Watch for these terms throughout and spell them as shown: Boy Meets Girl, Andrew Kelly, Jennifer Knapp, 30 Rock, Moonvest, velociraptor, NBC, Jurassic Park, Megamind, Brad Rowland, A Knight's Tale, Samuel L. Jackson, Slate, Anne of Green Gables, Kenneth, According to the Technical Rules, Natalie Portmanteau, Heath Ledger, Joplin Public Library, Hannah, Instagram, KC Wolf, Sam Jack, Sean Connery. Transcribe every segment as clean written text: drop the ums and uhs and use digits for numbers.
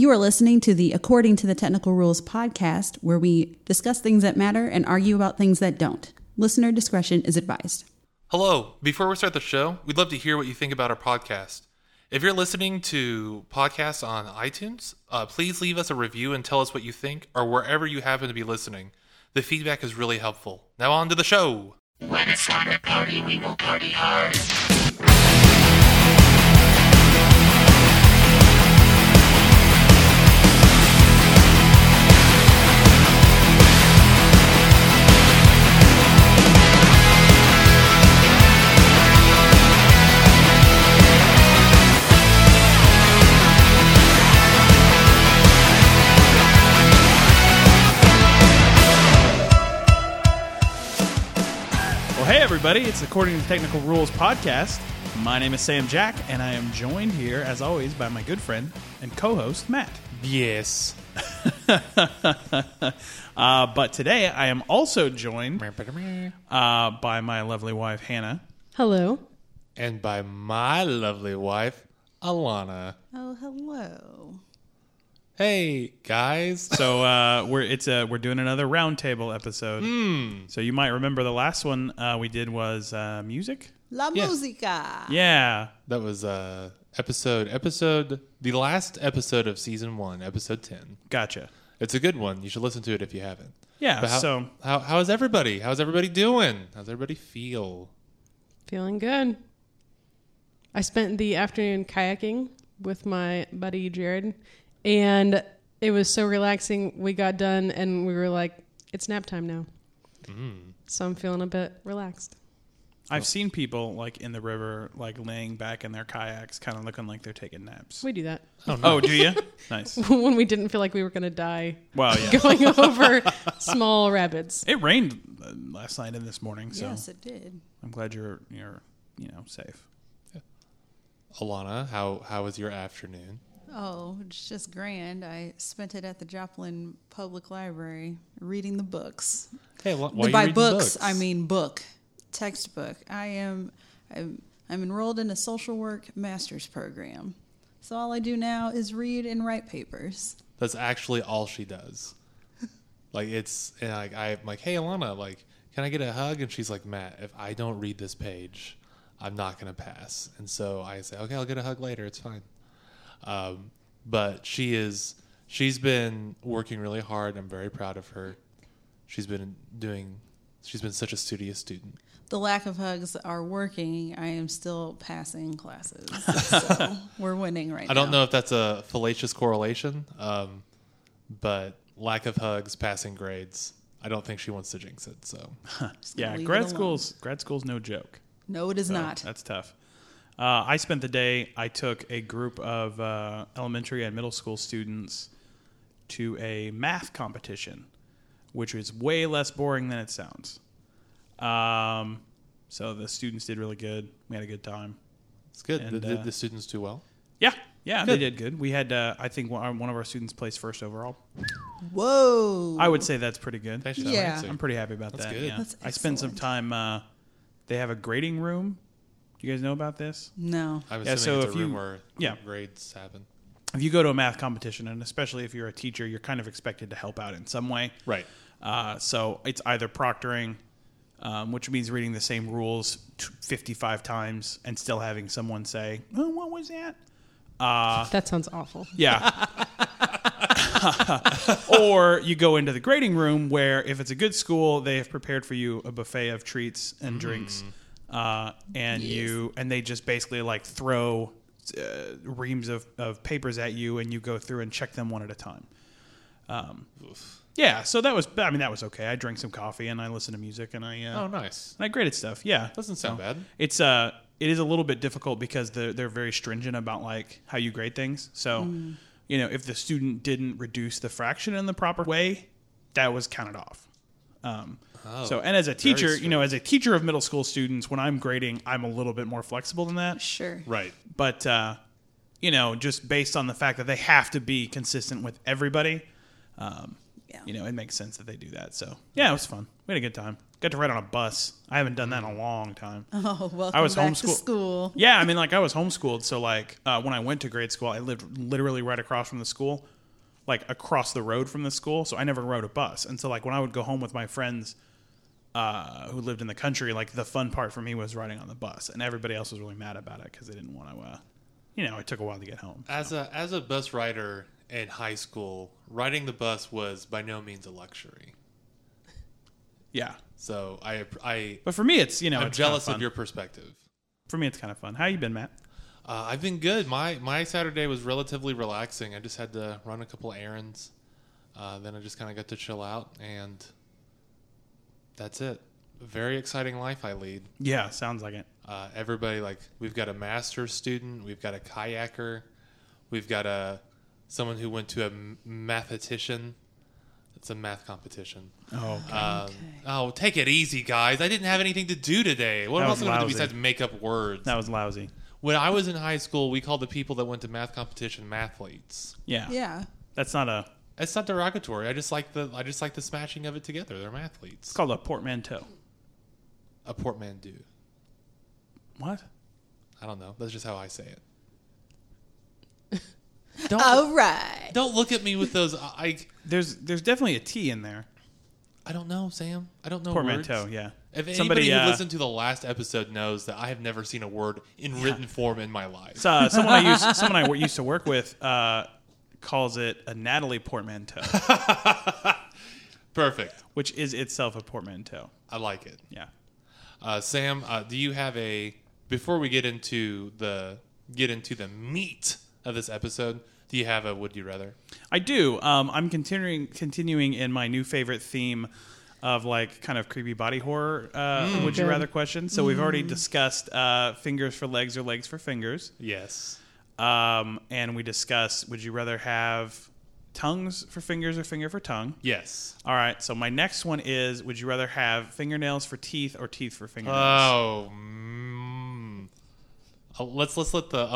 You are listening to the According to the Technical Rules podcast, where we discuss things that matter and argue about things that don't. Listener discretion is advised. Hello. Before we start the show, we'd love to hear what you think about our podcast. If you're listening to podcasts on iTunes, please leave us a review and tell us what you think, or wherever you happen to be listening. The feedback is really helpful. Now on to the show. When it's time to party, we will party hard. Everybody, it's According to the Technical Rules podcast. My name is Sam Jack, and I am joined here, as always, by my good friend and co-host, Matt. Yes. But today, I am also joined by my lovely wife, Hannah. Hello. And by my lovely wife, Alana. Oh, hello. Hey guys! So we're doing another roundtable episode. Mm. So you might remember the last one we did was music. La musica. Yeah, that was the last episode of season 1, episode 10. Gotcha. It's a good one. You should listen to it if you haven't. Yeah. But how's everybody? How's everybody doing? How's everybody feel? Feeling good. I spent the afternoon kayaking with my buddy Jared. And it was so relaxing. We got done and we were like, it's nap time now. Mm. So I'm feeling a bit relaxed. I've seen people like in the river, like laying back in their kayaks, kind of looking like they're taking naps. We do that. Oh, no. Oh, do you? Nice. When we didn't feel like we were going to die. Wow, yeah. Going over small rapids. It rained last night and this morning. So yes, it did. I'm glad you're safe. Yeah. Alana, how was your afternoon? Oh, it's just grand. I spent it at the Joplin Public Library reading the books. Hey, why by books, I mean book, textbook. I'm enrolled in a social work master's program. So all I do now is read and write papers. That's actually all she does. I'm like, "Hey Alana, like, can I get a hug?" And she's like, "Matt, if I don't read this page, I'm not going to pass." And so I say, "Okay, I'll get a hug later. It's fine." But she's been working really hard. I'm very proud of her. She's been such a studious student. The lack of hugs are working. I am still passing classes. So we're winning right now. I don't know if that's a fallacious correlation, but lack of hugs, passing grades. I don't think she wants to jinx it. So yeah, grad school's no joke. No, it is not. That's tough. I spent the day, I took a group of elementary and middle school students to a math competition, which is way less boring than it sounds. So the students did really good. We had a good time. It's good. And, did the students do well? Yeah. Yeah, good. They did good. We had, I think, one of our students placed first overall. Whoa. I would say that's pretty good. Yeah. I'm pretty happy about that. Good. Yeah. That's excellent. I spent some time, they have a grading room. Do you guys know about this? No. I was assuming it's a room where grades happen. If you go to a math competition, and especially if you're a teacher, you're kind of expected to help out in some way. Right. So it's either proctoring, which means reading the same rules 55 times and still having someone say, "Oh, what was that?" That sounds awful. Yeah. Or you go into the grading room where, if it's a good school, they have prepared for you a buffet of treats and drinks. And they just basically like throw reams of papers at you, and you go through and check them one at a time. Yeah, so that was okay. I drank some coffee and I listened to music and I oh nice. And I graded stuff. Yeah, doesn't sound bad. It's it is a little bit difficult because they're very stringent about like how you grade things. So if the student didn't reduce the fraction in the proper way, that was counted off. And as a teacher, as a teacher of middle school students, when I'm grading, I'm a little bit more flexible than that. Sure. Right. But, just based on the fact that they have to be consistent with everybody, Yeah. You know, it makes sense that they do that. So, yeah, it was fun. We had a good time. Got to ride on a bus. I haven't done that in a long time. Oh, welcome I was back to school. Yeah, I mean, like, I was homeschooled. So, like, when I went to grade school, I lived literally right across from the school, like, across the road from the school. So I never rode a bus. And so, like, when I would go home with my friends who lived in the country, like, the fun part for me was riding on the bus. And everybody else was really mad about it because they didn't want to, you know, it took a while to get home. So. As a bus rider in high school, riding the bus was by no means a luxury. Yeah. So I but for me, it's, you know, I'm jealous kind of your perspective. For me, it's kind of fun. How you been, Matt? I've been good. My Saturday was relatively relaxing. I just had to run a couple errands. Then I just kind of got to chill out, and that's it. A very exciting life I lead. Yeah, sounds like it. Everybody, like, we've got a master's student. We've got a kayaker. We've got someone who went to a mathematician. It's a math competition. Oh, okay. Oh, take it easy, guys. I didn't have anything to do today. What else am I going to do besides make up words? That was lousy. When I was in high school, we called the people that went to math competition mathletes. Yeah. Yeah. That's not derogatory. I just like the smashing of it together. They're mathletes. It's called a portmanteau. A portmanteau. What? I don't know. That's just how I say it. All right. Don't look at me with those. There's definitely a T in there. I don't know, Sam. I don't know words. Portmanteau, yeah. If somebody who listened to the last episode knows that I have never seen a word in written form in my life. So, someone I used to work with calls it a Natalie Portmanteau. Perfect. Which is itself a portmanteau. I like it. Yeah. Sam, do you have before we get into the meat of this episode, do you have a would you rather? I do. I'm continuing in my new favorite theme of, like, kind of creepy body horror would you rather question. So we've already discussed fingers for legs or legs for fingers. Yes. And we discussed, would you rather have tongues for fingers or finger for tongue? Yes. All right. So my next one is, would you rather have fingernails for teeth or teeth for fingernails? Oh, let's let the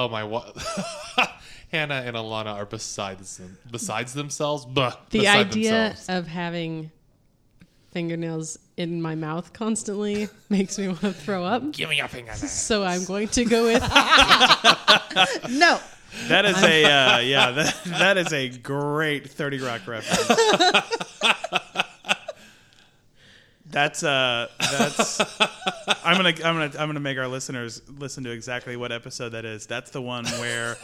Hannah and Alana are besides themselves. The idea of having fingernails in my mouth constantly makes me want to throw up. Give me your fingernails. So I'm going to go with no. That is that is a great 30 Rock reference. That's I'm gonna make our listeners listen to exactly what episode that is. That's the one where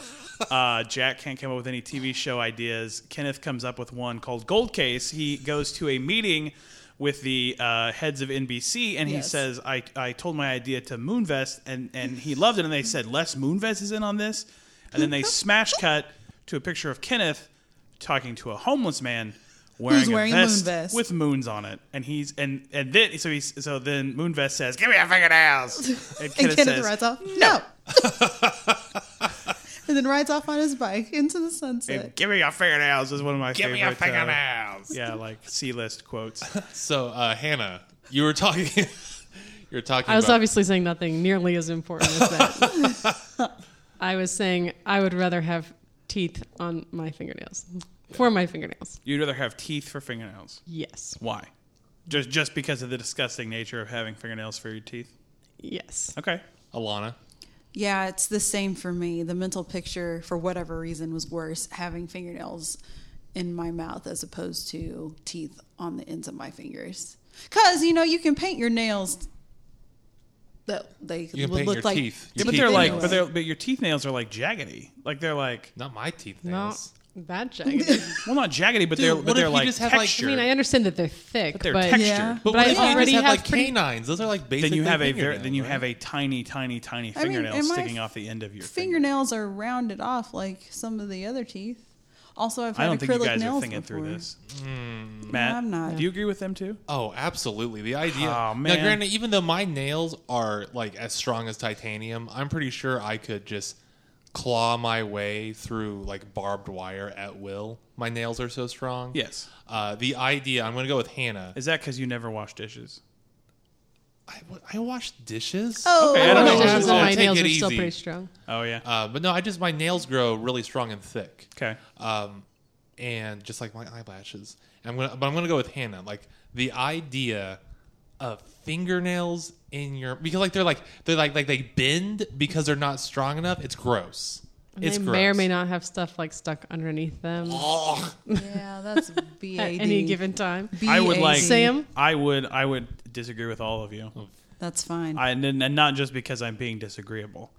Jack can't come up with any TV show ideas. Kenneth comes up with one called Gold Case. He goes to a meeting with the heads of NBC, and he says, I told my idea to Moonvest, and he loved it, and they said, Les Moonvest is in on this. And then they smash cut to a picture of Kenneth talking to a homeless man wearing a vest with moons on it, and he's then Moonvest says, "Give me your fingernails," and Kenneth rides off. No, and then rides off on his bike into the sunset. And, "Give me your fingernails" is one of my favorite. Give me your fingernails. Yeah, like C-list quotes. So Hannah, you were talking. You're talking. I was obviously saying nothing nearly as important as that. I was saying I would rather have teeth on my fingernails. For my fingernails. You'd rather have teeth for fingernails? Yes. Why? Just because of the disgusting nature of having fingernails for your teeth? Yes. Okay. Alana? Yeah, it's the same for me. The mental picture, for whatever reason, was worse having fingernails in my mouth as opposed to teeth on the ends of my fingers. Because, you know, you can paint your nails that they would look like teeth. Yeah, but they're like anyway. But your teeth nails are like jaggedy. Like they're like not my teeth nails. No. That jaggedy. Well, not jaggedy, but they're like textured. Like, I mean, I understand that they're thick, but they're textured. Yeah. But I already have like canines. Those are like basic. Then you have a tiny fingernail sticking off the end of your fingernails are rounded off like some of the other teeth. Also, I've had acrylic nails before. I don't think you guys are thinking through this. Matt, no, I'm not. Do you agree with them too? Oh, absolutely. The idea. Oh, man. Now, granted, even though my nails are like as strong as titanium, I'm pretty sure I could just claw my way through like barbed wire at will. My nails are so strong. Yes. The idea. I'm going to go with Hannah. Is that because you never wash dishes? I wash dishes. Oh, okay. I don't know. Dishes on my nails are still pretty strong. Oh yeah. But no, my nails grow really strong and thick. Okay. and just like my eyelashes. And I'm gonna go with Hannah. Like the idea of fingernails in your, because like they're like they bend because they're not strong enough. It's gross. They may or may not have stuff like stuck underneath them. Oh. Yeah, that's BAD. At any given time. BAD. I would like Sam. I would disagree with all of you. That's fine. And not just because I'm being disagreeable.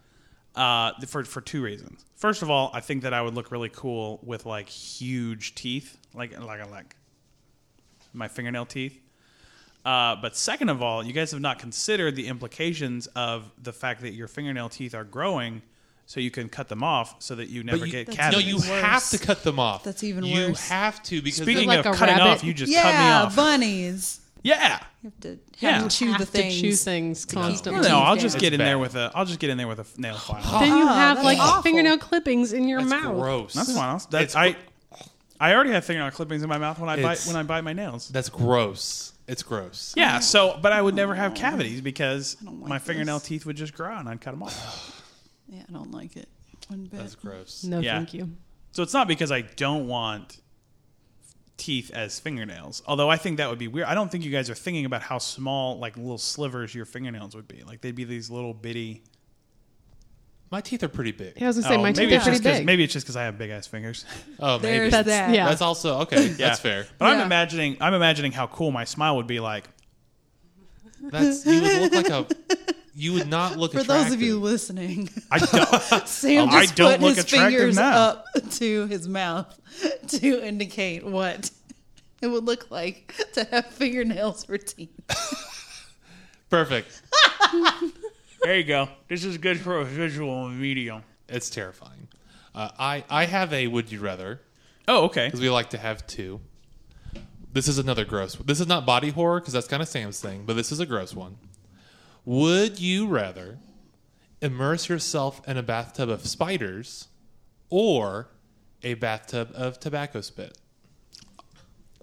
For two reasons. First of all, I think that I would look really cool with like huge teeth, like my fingernail teeth. But second of all, you guys have not considered the implications of the fact that your fingernail teeth are growing. So you can cut them off so that you never get cavities. No, you have to cut them off. That's even worse. You have to. Because speaking of cutting off, you just cut me off. Yeah, bunnies. Yeah. You have to chew the things. You have to chew things constantly. No, I'll just get in there with a nail file. Then you have like fingernail clippings in your mouth. Gross. That's gross. That's fine. I already have fingernail clippings in my mouth when I bite my nails. That's gross. It's gross. Yeah, so but I would never have cavities because my fingernail teeth would just grow and I'd cut them off. Yeah, I don't like it one bit. That's gross. No, thank you. So it's not because I don't want teeth as fingernails, although I think that would be weird. I don't think you guys are thinking about how small, like little slivers, your fingernails would be. Like they'd be these little bitty. My teeth are pretty big. Yeah, I was gonna say my teeth are pretty big. Maybe it's just because I have big ass fingers. Oh, maybe that's yeah. That's also okay. Yeah. That's fair. But yeah. I'm imagining how cool my smile would be. Like you would look like a. You would not look attractive. For those of you listening, Sam just put his fingers up to his mouth to indicate what it would look like to have fingernails for teeth. Perfect. There you go. This is good for a visual medium. It's terrifying. I have a would you rather. Oh, okay. Because we like to have two. This is another gross one. This is not body horror because that's kind of Sam's thing, but this is a gross one. Would you rather immerse yourself in a bathtub of spiders or a bathtub of tobacco spit?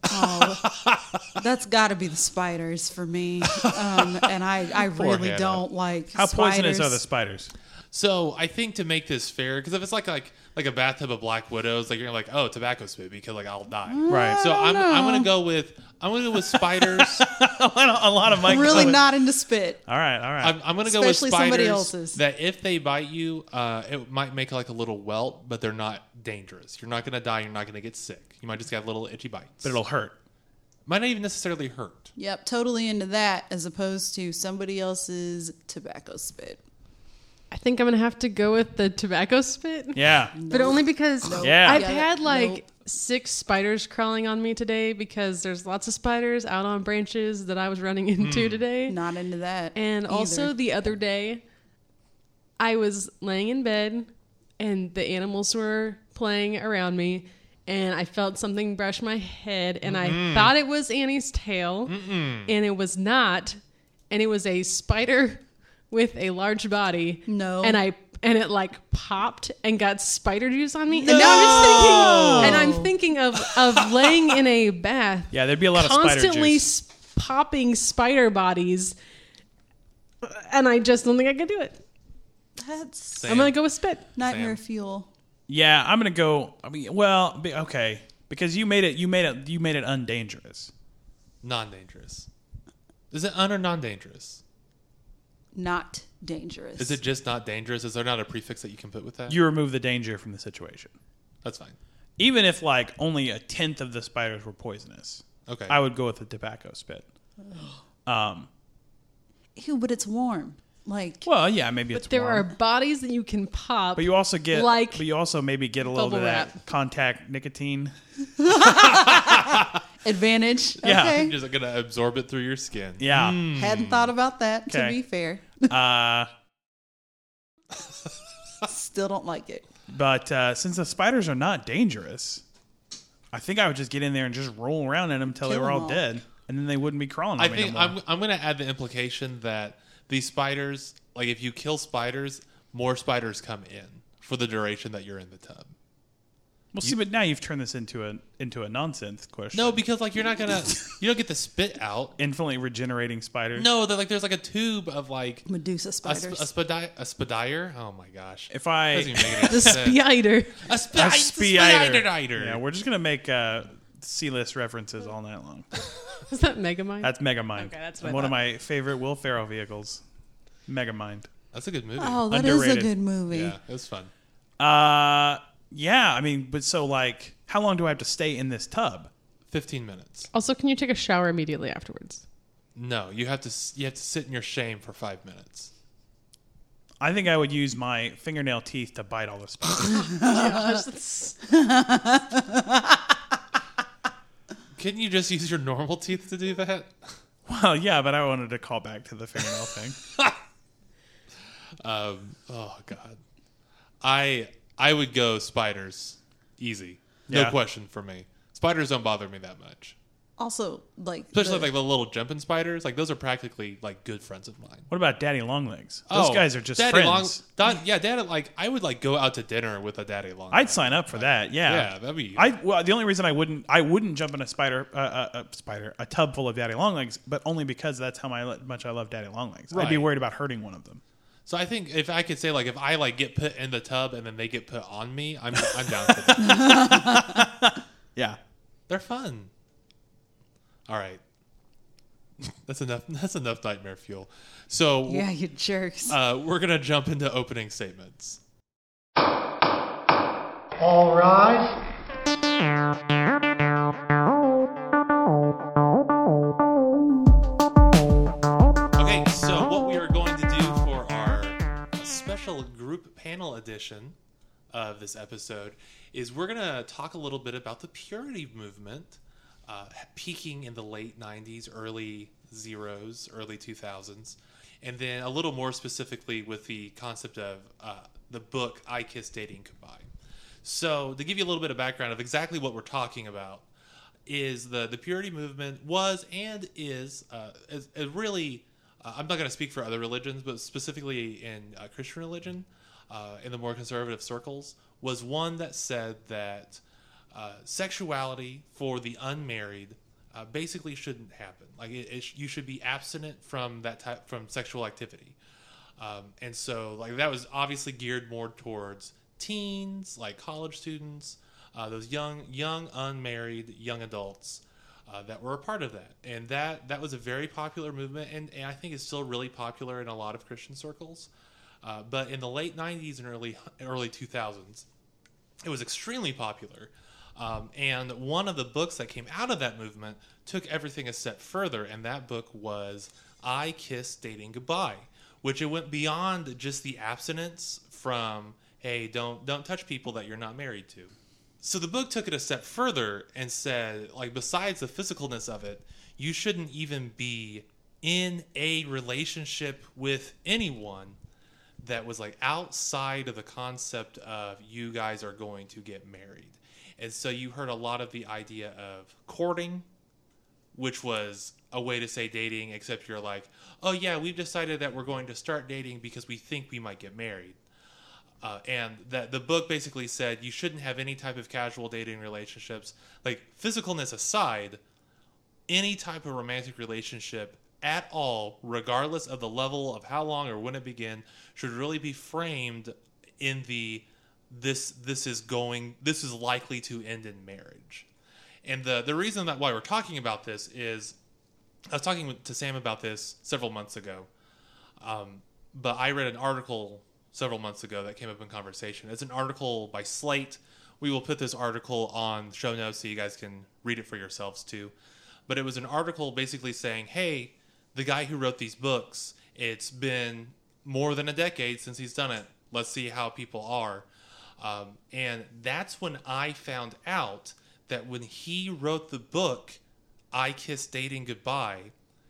Oh, that's got to be the spiders for me. And I really don't like spiders. How poisonous are the spiders? So I think to make this fair, because if it's like a bathtub of black widows, like you're like, oh, tobacco spit, because like I'll die. Right. So I'm gonna go with spiders. a lot of Mike. Really not into spit. All right. I'm gonna go with spiders that if they bite you, it might make like a little welt, but they're not dangerous. You're not gonna die. You're not gonna get sick. You might just get little itchy bites, but it'll hurt. Might not even necessarily hurt. Yep. Totally into that as opposed to somebody else's tobacco spit. I think I'm going to have to go with the tobacco spit. Yeah. But only because I've had 6 spiders crawling on me today because there's lots of spiders out on branches that I was running into today. Not into that. And also the other day, I was laying in bed and the animals were playing around me and I felt something brush my head and I thought it was Annie's tail and it was not. And it was a spider with a large body. No. And it like popped and got spider juice on me. No. And now I'm thinking of laying in a bath. Yeah, there'd be a lot of spider juice. Constantly popping spider bodies. And I just don't think I could do it. I'm going to go with spit. Nightmare fuel. Yeah, I'm going to go okay, because you made it undangerous. Non-dangerous. Is it un or non-dangerous? Not dangerous. Is it just not dangerous? Is there not a prefix that you can put with that? You remove the danger from the situation. That's fine. Even if like only 1/10 of the spiders were poisonous. Okay. I would go with the tobacco spit. Ew, but it's warm. Like. Well, yeah, maybe it's warm. But there are bodies that you can pop. But you also get like. But you also maybe get a little bit of that contact nicotine. Advantage. Yeah. Okay. You're just going to absorb it through your skin. Yeah. Hadn't thought about that, to be fair. Still don't like it. But since the spiders are not dangerous, I think I would just get in there and just roll around in them until they were all dead. And then they wouldn't be crawling on me anymore. I'm going to add the implication that these spiders, like if you kill spiders, more spiders come in for the duration that you're in the tub. Well, see, but now you've turned this into a nonsense question. No, because like you don't get the spit out. Infinitely regenerating spiders. No, like there's like a tube of like Medusa spiders. A spider. Oh my gosh! If I the spider, a spider. Yeah, we're just gonna make C-list references all night long. Is that Megamind? That's Megamind. Okay, that's one of my favorite Will Ferrell vehicles. Megamind. That's a good movie. Oh, that Underrated. Is a good movie. Yeah, it was fun. Yeah, I mean, but so like, how long do I have to stay in this tub? 15 minutes. Also, can you take a shower immediately afterwards? No, you have to sit in your shame for 5 minutes. I think I would use my fingernail teeth to bite all the spiders. Couldn't you just use your normal teeth to do that? Well, yeah, but I wanted to call back to the fingernail thing. Oh God, I would go spiders, easy, no question for me. Spiders don't bother me that much. Also, like especially like the little jumping spiders, like those are practically like good friends of mine. What about daddy long legs? Those guys are just daddy friends. I would like go out to dinner with a daddy long. I'd sign up for that. Yeah, that'd be. The only reason I wouldn't jump in a tub full of daddy long legs, but only because that's how much I love daddy long legs. Right. I'd be worried about hurting one of them. So I think if I could say like if I like get put in the tub and then they get put on me, I'm down for that. Yeah, they're fun. All right, that's enough. That's enough nightmare fuel. So yeah, you jerks. We're gonna jump into opening statements. All rise. Panel edition of this episode is we're going to talk a little bit about the purity movement peaking in the late 90s, early zeros, early 2000s, and then a little more specifically with the concept of the book I Kissed Dating Goodbye. So to give you a little bit of background of exactly what we're talking about is the purity movement was and is a really, I'm not going to speak for other religions, but specifically in Christian religion, in the more conservative circles, was one that said that sexuality for the unmarried basically shouldn't happen. Like you should be abstinent from that type from sexual activity, and so like that was obviously geared more towards teens, like college students, those young unmarried young adults that were a part of that, and that was a very popular movement, and I think it's still really popular in a lot of Christian circles. But in the late 90s and early 2000s, it was extremely popular. And one of the books that came out of that movement took everything a step further, and that book was I Kissed Dating Goodbye, which it went beyond just the abstinence from, hey, don't touch people that you're not married to. So the book took it a step further and said, like, besides the physicalness of it, you shouldn't even be in a relationship with anyone that was like outside of the concept of you guys are going to get married. And so you heard a lot of the idea of courting, which was a way to say dating, except you're like, oh yeah, we've decided that we're going to start dating because we think we might get married. And that the book basically said you shouldn't have any type of casual dating relationships. Like physicalness aside, any type of romantic relationship at all, regardless of the level of how long or when it began, should really be framed in the this is likely to end in marriage. And the reason that why we're talking about this is I was talking to Sam about this several months ago, but I read an article several months ago that came up in conversation. It's an article by Slate. We will put this article on show notes so you guys can read it for yourselves too. But it was an article basically saying, hey, the guy who wrote these books, it's been more than a decade since he's done it. Let's see how people are. And that's when I found out that when he wrote the book, I Kissed Dating Goodbye,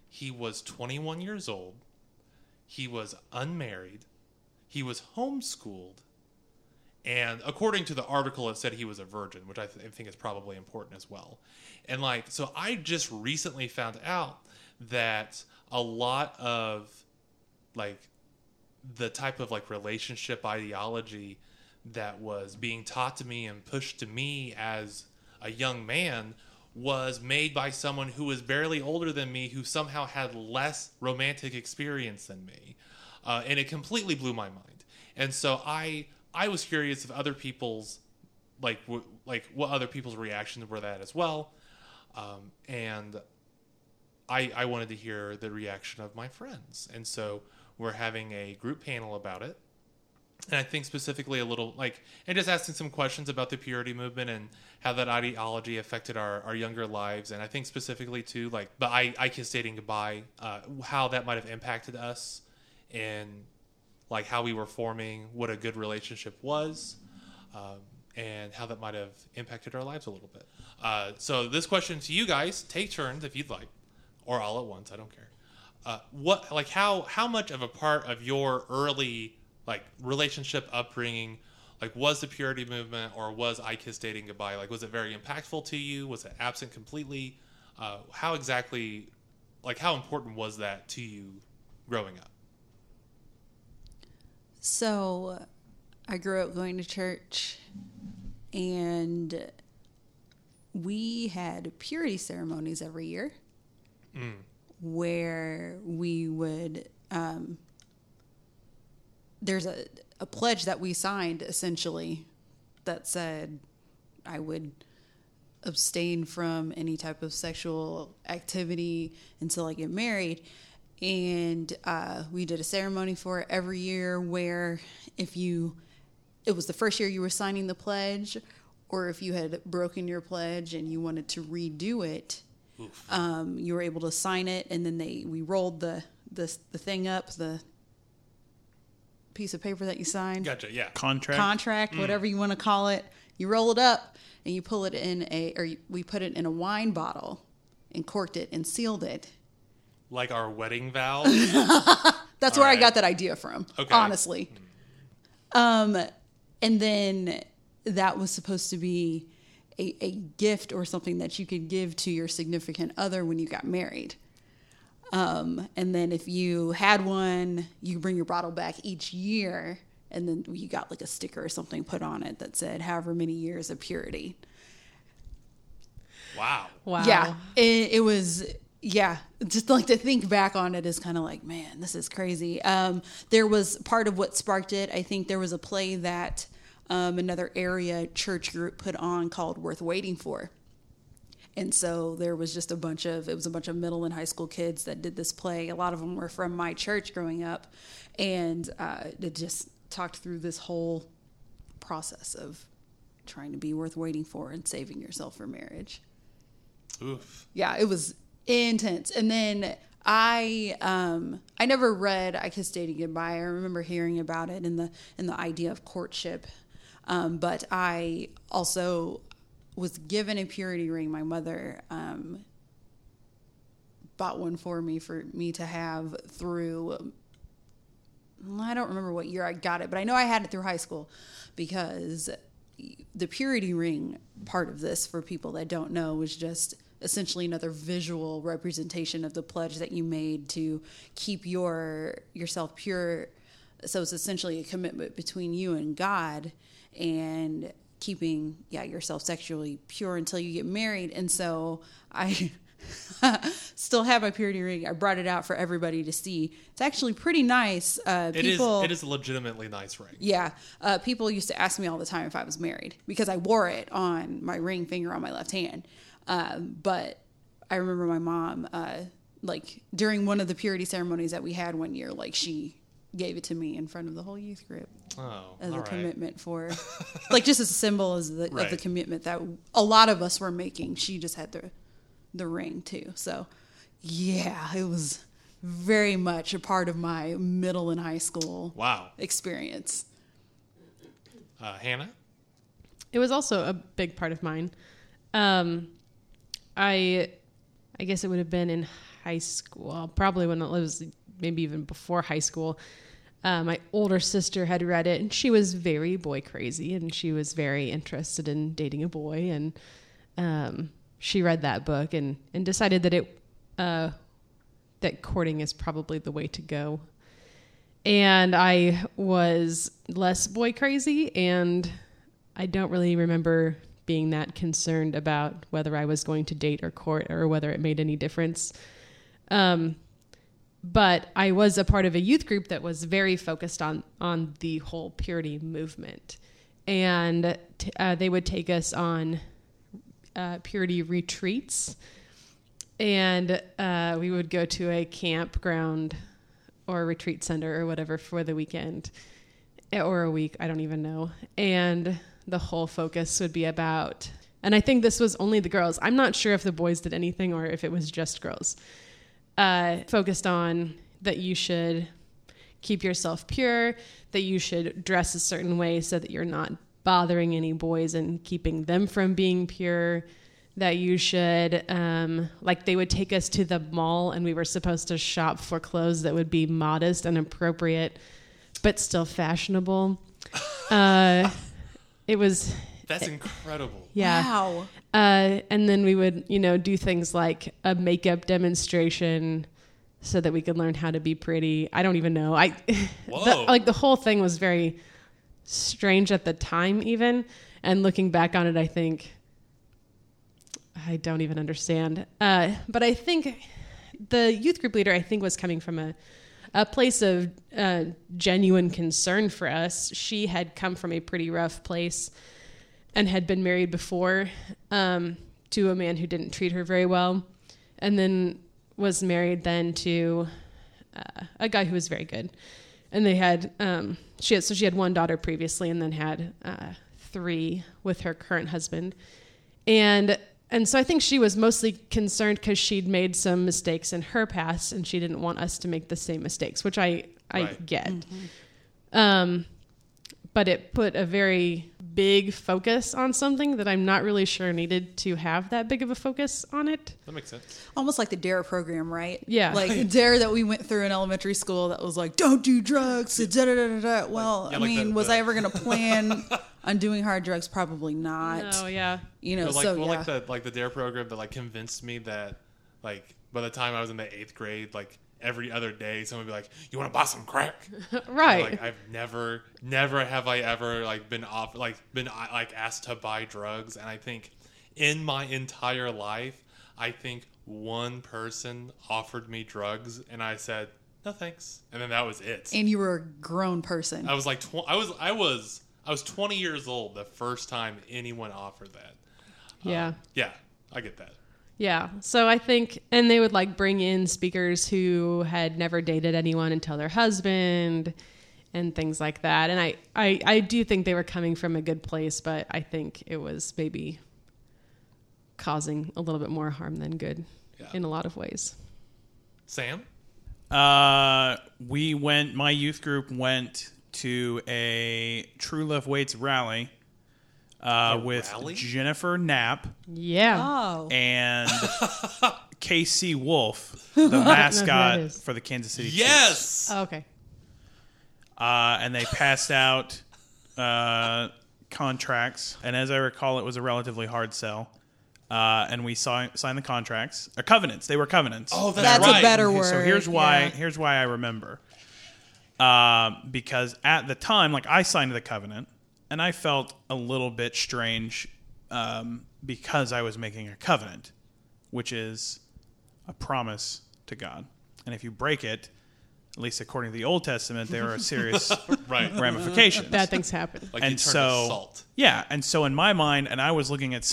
he was 21 years old. He was unmarried. He was homeschooled. And according to the article, it said he was a virgin, which I think is probably important as well. And like, so I just recently found out that a lot of like the type of like relationship ideology that was being taught to me and pushed to me as a young man was made by someone who was barely older than me, who somehow had less romantic experience than me. And it completely blew my mind. And so I was curious of other people's, like what other people's reactions were to that as well. And I wanted to hear the reaction of my friends. And so we're having a group panel about it. And I think specifically a little, and just asking some questions about the purity movement and how that ideology affected our younger lives. And I think specifically, too, but I Kissed Dating Goodbye, how that might have impacted us and, how we were forming what a good relationship was and how that might have impacted our lives a little bit. So this question to you guys, take turns if you'd like, or all at once, I don't care. How much of a part of your early relationship upbringing, was the purity movement or was I Kissed Dating Goodbye? Was it very impactful to you? Was it absent completely? How exactly, how important was that to you growing up? So I grew up going to church, and we had purity ceremonies every year where we would... there's a pledge that we signed, essentially, that said I would abstain from any type of sexual activity until I get married. And we did a ceremony for it every year where it was the first year you were signing the pledge, or if you had broken your pledge and you wanted to redo it, you were able to sign it. And then we rolled the thing up, the piece of paper that you signed. Gotcha. Yeah. Contract, whatever you want to call it. You roll it up and you pull it in we put it in a wine bottle and corked it and sealed it. Like our wedding vow. That's all where right. I got that idea from. Okay. Honestly. And then that was supposed to be a gift or something that you could give to your significant other when you got married. And then if you had one, you bring your bottle back each year, and then you got a sticker or something put on it that said however many years of purity. Wow. Yeah. It was, yeah. Just to think back on it is kind of man, this is crazy. There was part of what sparked it. I think there was a play that another area church group put on called Worth Waiting For. And so there was just a bunch of middle and high school kids that did this play. A lot of them were from my church growing up. And it just talked through this whole process of trying to be worth waiting for and saving yourself for marriage. Oof. Yeah, it was intense. And then I never read I Kissed Dating Goodbye. I remember hearing about it in the idea of courtship. But I also... was given a purity ring. My mother bought one for me to have through, I don't remember what year I got it, but I know I had it through high school, because the purity ring part of this, for people that don't know, was just essentially another visual representation of the pledge that you made to keep yourself pure. So it's essentially a commitment between you and God, and keeping yourself sexually pure until you get married. And so I still have my purity ring. I brought it out for everybody to see. It's actually pretty nice. It is a legitimately nice ring. Yeah. People used to ask me all the time if I was married, because I wore it on my ring finger on my left hand. But I remember my mom, during one of the purity ceremonies that we had one year, she gave it to me in front of the whole youth group as a commitment for just as a symbol of the commitment that a lot of us were making. She just had the ring too. So yeah, it was very much a part of my middle and high school experience. Hannah? It was also a big part of mine. I guess it would have been in high school, probably when it was maybe even before high school. My older sister had read it, and she was very boy crazy, and she was very interested in dating a boy. And she read that book and decided that courting is probably the way to go. And I was less boy crazy, and I don't really remember being that concerned about whether I was going to date or court or whether it made any difference. But I was a part of a youth group that was very focused on the whole purity movement. And they would take us on purity retreats. And we would go to a campground or a retreat center or whatever for the weekend or a week. I don't even know. And the whole focus would be about, and I think this was only the girls. I'm not sure if the boys did anything or if it was just girls. Focused on that you should keep yourself pure, that you should dress a certain way so that you're not bothering any boys and keeping them from being pure, that you should, like they would take us to the mall and we were supposed to shop for clothes that would be modest and appropriate, but still fashionable. It was... That's incredible. Yeah. Wow. And then we would, you know, do things like a makeup demonstration so that we could learn how to be pretty. I don't even know. The whole thing was very strange at the time even. And looking back on it, I think I don't even understand. But I think the youth group leader, I think, was coming from a place of genuine concern for us. She had come from a pretty rough place and had been married before to a man who didn't treat her very well, and then was married then to a guy who was very good. And they had, she had one daughter previously and then had three with her current husband. And so I think she was mostly concerned because she'd made some mistakes in her past and she didn't want us to make the same mistakes, which I right. get. Mm-hmm. But it put a very big focus on something that I'm not really sure needed to have that big of a focus on it. That makes sense. Almost like the DARE program, right? Yeah. Like the DARE that we went through in elementary school that was like, don't do drugs, da-da-da-da-da. Well, like, yeah, was I ever going to plan on doing hard drugs? Probably not. Oh, yeah. You know, the DARE program that, like, convinced me that, like, by the time I was in the 8th grade, like, every other day, someone would be like, "You want to buy some crack?" Right. Like, I've never have I ever been asked to buy drugs. And I think in my entire life, I think one person offered me drugs, and I said no thanks, and then that was it. And you were a grown person. I was like, I was 20 years old the first time anyone offered that. Yeah. Yeah, I get that. Yeah. So I think, and they would like bring in speakers who had never dated anyone until their husband and things like that. And I do think they were coming from a good place, but I think it was maybe causing a little bit more harm than good in a lot of ways. Sam? My youth group went to a True Love Waits rally. With rally? Jennifer Knapp, and KC Wolf, the mascot for the Kansas City Chiefs. Yes. Oh, okay. And they passed out contracts, and as I recall, it was a relatively hard sell. And we signed the contracts, or covenants. They were covenants. Oh, that's right. A better word. So here's why. Yeah. Here's why I remember. Because at the time, like, I signed the covenant. And I felt a little bit strange because I was making a covenant, which is a promise to God. And if you break it, at least according to the Old Testament, there are serious ramifications. Bad things happen. Like, and you turn to salt. Yeah. And so in my mind, and I was looking at,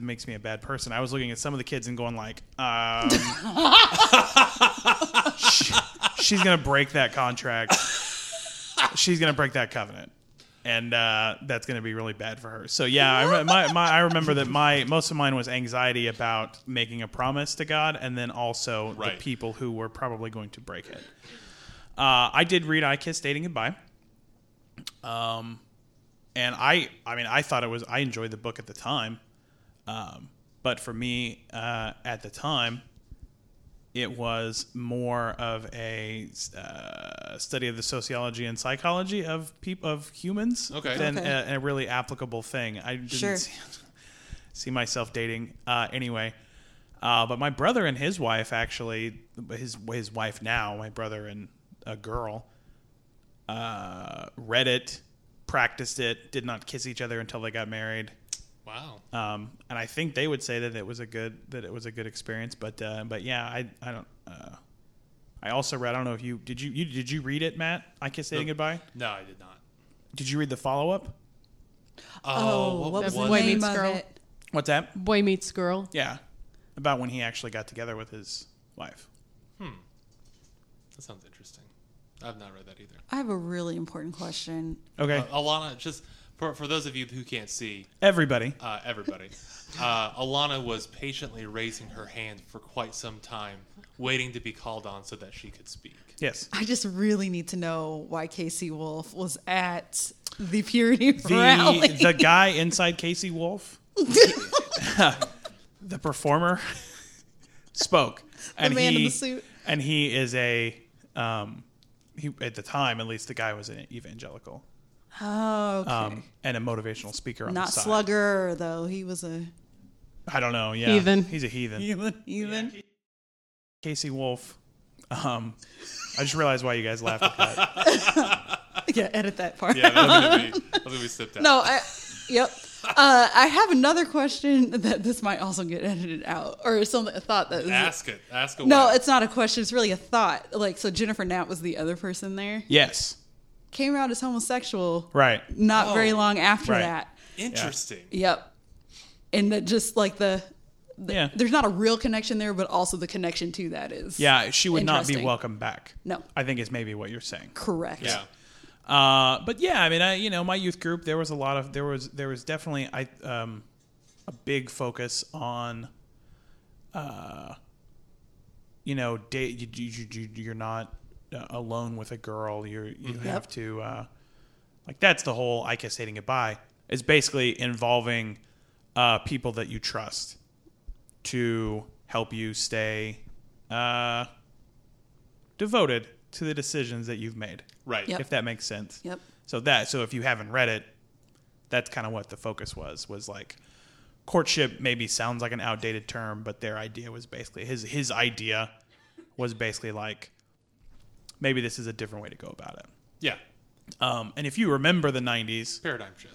makes me a bad person. I was looking at some of the kids and going like, she's going to break that contract. She's going to break that covenant. And that's going to be really bad for her. So yeah, I remember that most of mine was anxiety about making a promise to God, and then also the people who were probably going to break it. I did read "I Kissed Dating Goodbye," and I thought I enjoyed the book at the time, but for me at the time, it was more of a study of the sociology and psychology of humans than a really applicable thing. I didn't see myself dating anyway. But my brother and his wife, actually, his wife now, my brother and a girl, read it, practiced it, did not kiss each other until they got married. Wow. And I think they would say that it was a good experience. But yeah, I don't. I also read. I don't know if you did. Did you read it, Matt? I Kissed Dating Goodbye. No, I did not. Did you read the follow up? Oh, what was the Boy Meets Girl? What's that? Boy Meets Girl. Yeah, about when he actually got together with his wife. That sounds interesting. I've not read that either. I have a really important question. Okay, Alana, just for those of you who can't see, everybody, Alana was patiently raising her hand for quite some time, waiting to be called on so that she could speak. Yes. I just really need to know why KC Wolf was at the purity rally. The guy inside KC Wolf, the performer, spoke. And the man in the suit. And he is at the time, at least, the guy was an evangelical. Oh, okay. And a motivational speaker on the side. Not Slugger, though. He was a... I don't know, yeah. Heathen. He's a heathen. Heathen. Yeah. KC Wolf. I just realized why you guys laughed at that. Yeah, edit that part. Yeah, that's going to be sipped out. No, yep. I have another question that this might also get edited out, or something. A thought that ask it. No, it's not a question. It's really a thought. Like, so Jennifer Knapp was the other person there. Yes, came out as homosexual. Right. Not very long after that. Interesting. Yeah. Yep. And that just like the yeah. There's not a real connection there, but also the connection to that is. Yeah, she would not be welcome back. No, I think is maybe what you're saying. Correct. Yeah. But yeah, I mean, my youth group, there was definitely a big focus on, you're not alone with a girl. You have to, like, that's the whole I Kissed Dating Goodbye is basically involving people that you trust to help you stay devoted to the decisions that you've made. Right. Yep. If that makes sense. Yep. So if you haven't read it, that's kind of what the focus was like courtship maybe sounds like an outdated term, but their idea was basically his idea was basically like, maybe this is a different way to go about it. Yeah. And if you remember the 90s paradigm shift.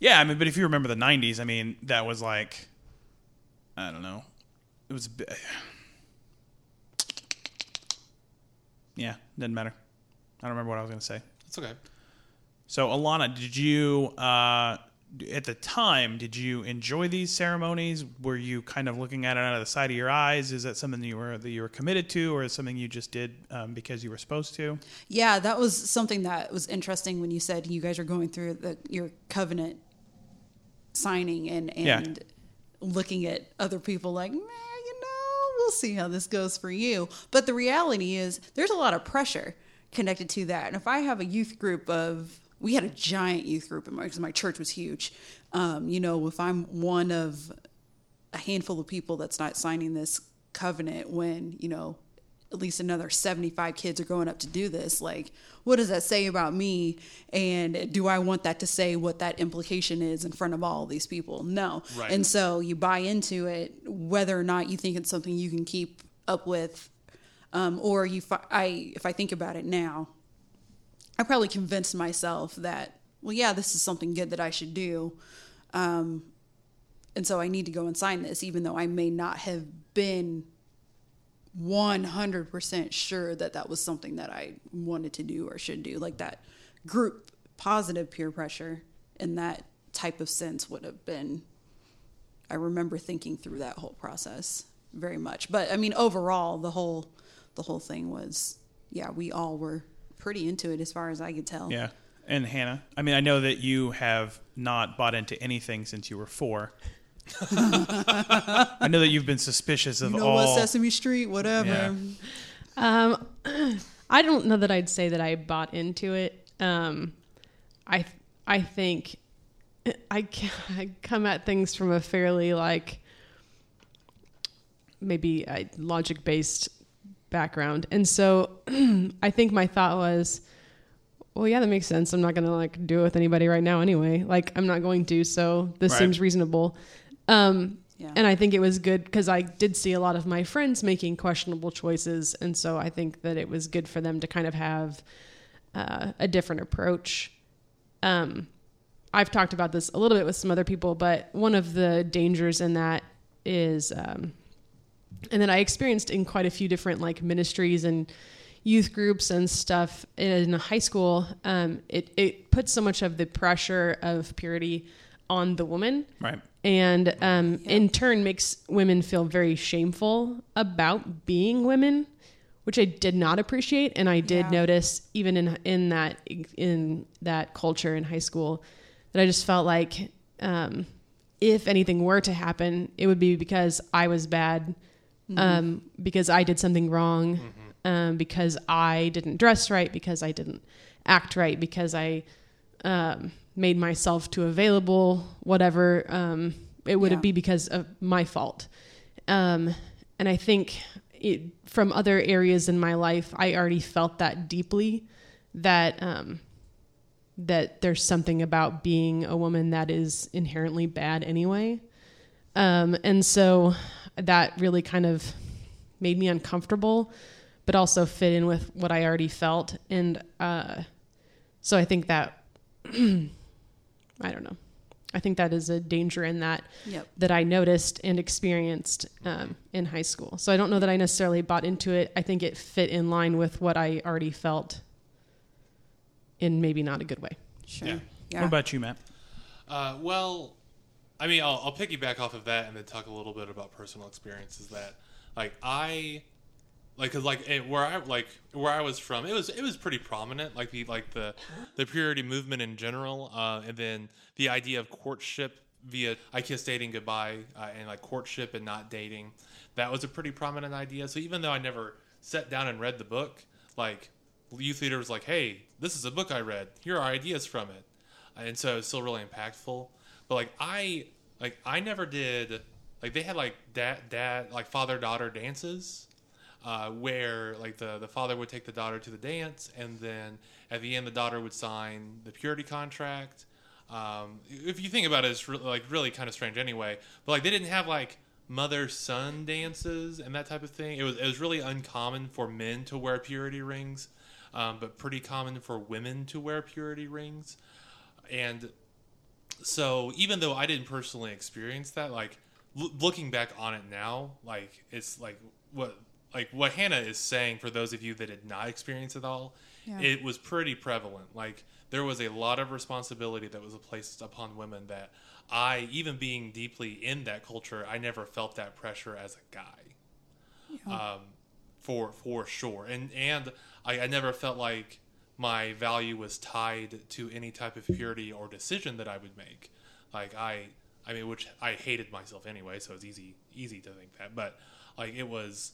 Yeah. I mean, but if you remember the 90s, I mean, that was like, I don't know. It was, yeah, doesn't matter. I don't remember what I was going to say. That's okay. So, Alana, did you, at the time, did you enjoy these ceremonies? Were you kind of looking at it out of the side of your eyes? Is that something that you were committed to, or is something you just did because you were supposed to? Yeah, that was something that was interesting when you said you guys are going through your covenant signing and looking at other people like, meh. We'll see how this goes for you. But the reality is there's a lot of pressure connected to that. And if I have a youth group we had a giant youth group because my church was huge. If I'm one of a handful of people that's not signing this covenant when, at least another 75 kids are growing up to do this, like, what does that say about me? And do I want that to say what that implication is in front of all these people? No. Right. And so you buy into it, whether or not you think it's something you can keep up with. Or if I think about it now, I probably convinced myself that, well, yeah, this is something good that I should do. And so I need to go and sign this, even though I may not have been 100% sure that was something that I wanted to do or should do. Like that group positive peer pressure in that type of sense would have been, I remember thinking through that whole process very much. But I mean, overall, the whole thing was, yeah, we all were pretty into it as far as I could tell. Yeah. And Hannah, I mean, I know that you have not bought into anything since you were 4. I know that you've been suspicious of all Sesame Street, whatever. Yeah. I don't know that I'd say that I bought into it. I think I come at things from a fairly like maybe a logic based background, and so I think my thought was, well, yeah, that makes sense. I'm not going to like do it with anybody right now anyway. Like I'm not going to, so this seems reasonable. And I think it was good because I did see a lot of my friends making questionable choices. And so I think that it was good for them to kind of have a different approach. I've talked about this a little bit with some other people, but one of the dangers in that is, and that I experienced in quite a few different like ministries and youth groups and stuff in high school, it puts so much of the pressure of purity on the woman. Right. And in turn makes women feel very shameful about being women, which I did not appreciate. And I did notice even in that culture in high school that I just felt like if anything were to happen, it would be because I was bad, because I did something wrong, because I didn't dress right, because I didn't act right, because I made myself too available, whatever. It would be because of my fault. And I think from other areas in my life, I already felt that deeply, that that there's something about being a woman that is inherently bad anyway. And so that really kind of made me uncomfortable, but also fit in with what I already felt. And so I think that, I don't know. I think that is a danger in that, that I noticed and experienced in high school. So I don't know that I necessarily bought into it. I think it fit in line with what I already felt in maybe not a good way. Sure. Yeah. Yeah. What about you, Matt? Well, I mean, I'll piggyback off of that and then talk a little bit about personal experiences that, like, where I was from, it was pretty prominent, like the purity movement in general, and then the idea of courtship via I Kissed Dating Goodbye, and like courtship and not dating, that was a pretty prominent idea. So even though I never sat down and read the book, like youth leader was like, hey, this is a book I read, here are ideas from it, and so it's still really impactful. But I never did, like, they had like dad like father-daughter dances. Where like the father would take the daughter to the dance, and then at the end the daughter would sign the purity contract. If you think about it, it's really kind of strange anyway. But like they didn't have like mother-son dances and that type of thing. It was really uncommon for men to wear purity rings, but pretty common for women to wear purity rings. And so even though I didn't personally experience that, like looking back on it now, like it's like what Hannah is saying, for those of you that did not experience it all, it was pretty prevalent. Like there was a lot of responsibility that was placed upon women that I, even being deeply in that culture, I never felt that pressure as a guy, for sure. And I never felt like my value was tied to any type of purity or decision that I would make. Like I mean, which I hated myself anyway, so it's easy to think that, but like it was.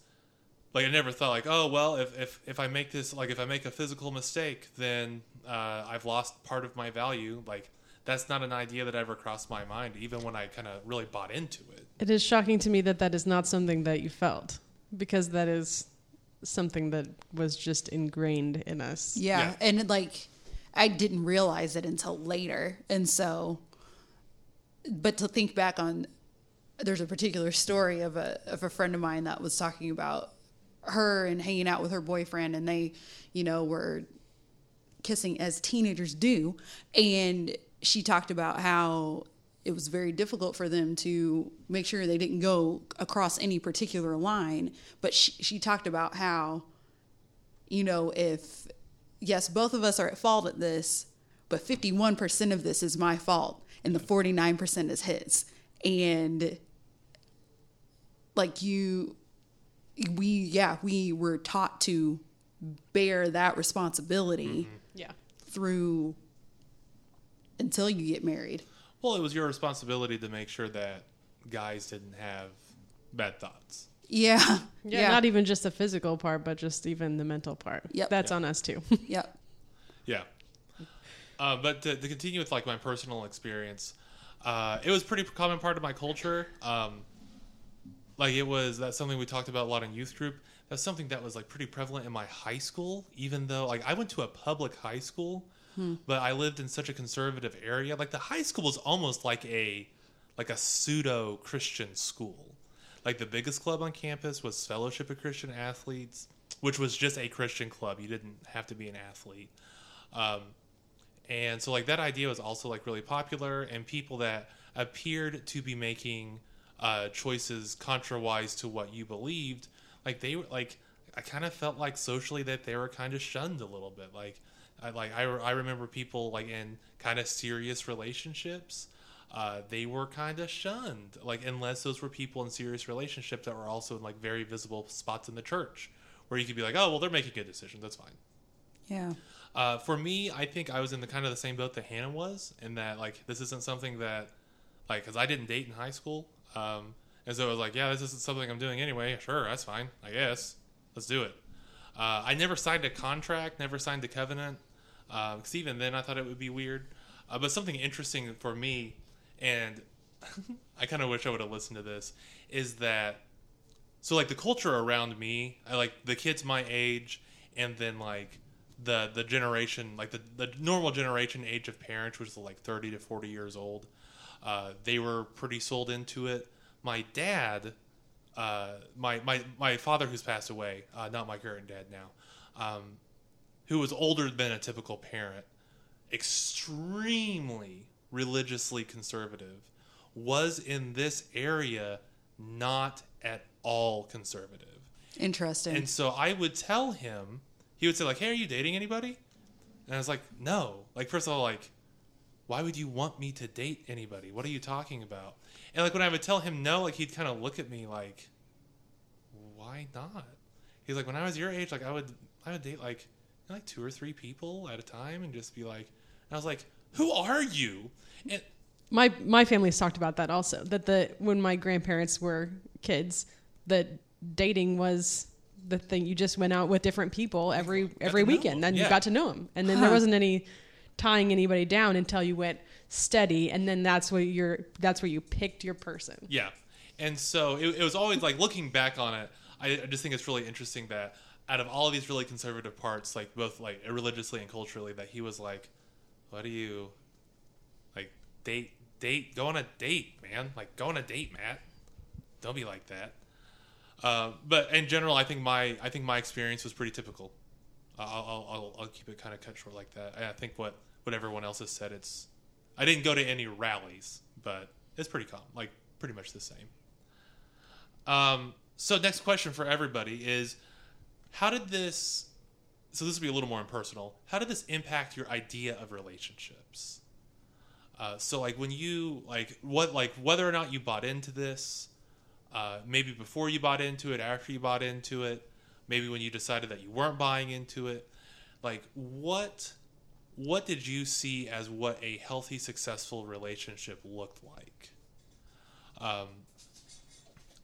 Like, I never thought, like, oh, well, if I make this, like, if I make a physical mistake, then I've lost part of my value. Like, that's not an idea that ever crossed my mind, even when I kind of really bought into it. It is shocking to me that is not something that you felt, because that is something that was just ingrained in us. Yeah. And, like, I didn't realize it until later. And so, but to think back on, there's a particular story of a friend of mine that was talking about her and hanging out with her boyfriend, and they, you know, were kissing as teenagers do. And she talked about how it was very difficult for them to make sure they didn't go across any particular line. But she talked about how, you know, if, yes, both of us are at fault at this, but 51% of this is my fault and the 49% is his. And like we were taught to bear that responsibility through until you get married. Well, it was your responsibility to make sure that guys didn't have bad thoughts. Yeah. Not even just the physical part, but just even the mental part. Yep. That's on us too. Yep. Yeah. But to continue with like my personal experience, it was pretty common part of my culture. Like it was, that's something we talked about a lot in youth group. That's something that was like pretty prevalent in my high school, even though like I went to a public high school, but I lived in such a conservative area. Like the high school was almost like a pseudo Christian school. Like the biggest club on campus was Fellowship of Christian Athletes, which was just a Christian club. You didn't have to be an athlete. And so, like, that idea was also, like, really popular, and people that appeared to be making choices contrawise to what you believed, like, they were, like, I kind of felt like socially that they were kind of shunned a little bit. I remember people, like, in kind of serious relationships, they were kind of shunned, like, unless those were people in serious relationships that were also in, like, very visible spots in the church where you could be like, oh, well, they're making a decision. That's fine. Yeah. For me, I think I was in the kind of the same boat that Hannah was, in that, like, this isn't something that, like, because I didn't date in high school. And so it was like, yeah, this isn't something I'm doing anyway. Sure, that's fine, I guess. Let's do it. I never signed a contract, never signed a covenant, because even then I thought it would be weird. But something interesting for me, and I kind of wish I would have listened to this, is that, so, like, the culture around me, like, the kids my age, and then, like, the generation, like, the normal generation age of parents, which is, like, 30 to 40 years old, they were pretty sold into it. My dad, my father who's passed away, not my current dad now, who was older than a typical parent, extremely religiously conservative, was in this area not at all conservative. Interesting. And so I would tell him, he would say, like, hey, are you dating anybody? And I was like, no. Like, first of all, like, why would you want me to date anybody? What are you talking about? And, like, when I would tell him no, like, he'd kind of look at me like, why not? He's like, when I was your age, like, I would date, like, you know, like, 2 or 3 people at a time and just be like, and I was like, who are you? And my family's talked about that also, that when my grandparents were kids, that dating was the thing. You just went out with different people every weekend, and you got to know them, and then there wasn't any tying anybody down until you went steady, and then that's where you picked your person. Yeah, and so it was always like, looking back on it, I just think it's really interesting that out of all of these really conservative parts, like, both, like, religiously and culturally, that he was like, what do you, like, date, go on a date, man, like, go on a date, Matt, don't be like that. But in general, I think my experience was pretty typical. I'll keep it kind of cut short like that. I think what everyone else has said, I didn't go to any rallies, but it's pretty common, like, pretty much the same. So next question for everybody is, so this will be a little more impersonal. How did this impact your idea of relationships? So, like, when you, like, what, like, whether or not you bought into this, maybe before you bought into it, after you bought into it, maybe when you decided that you weren't buying into it, like, what did you see as what a healthy, successful relationship looked like?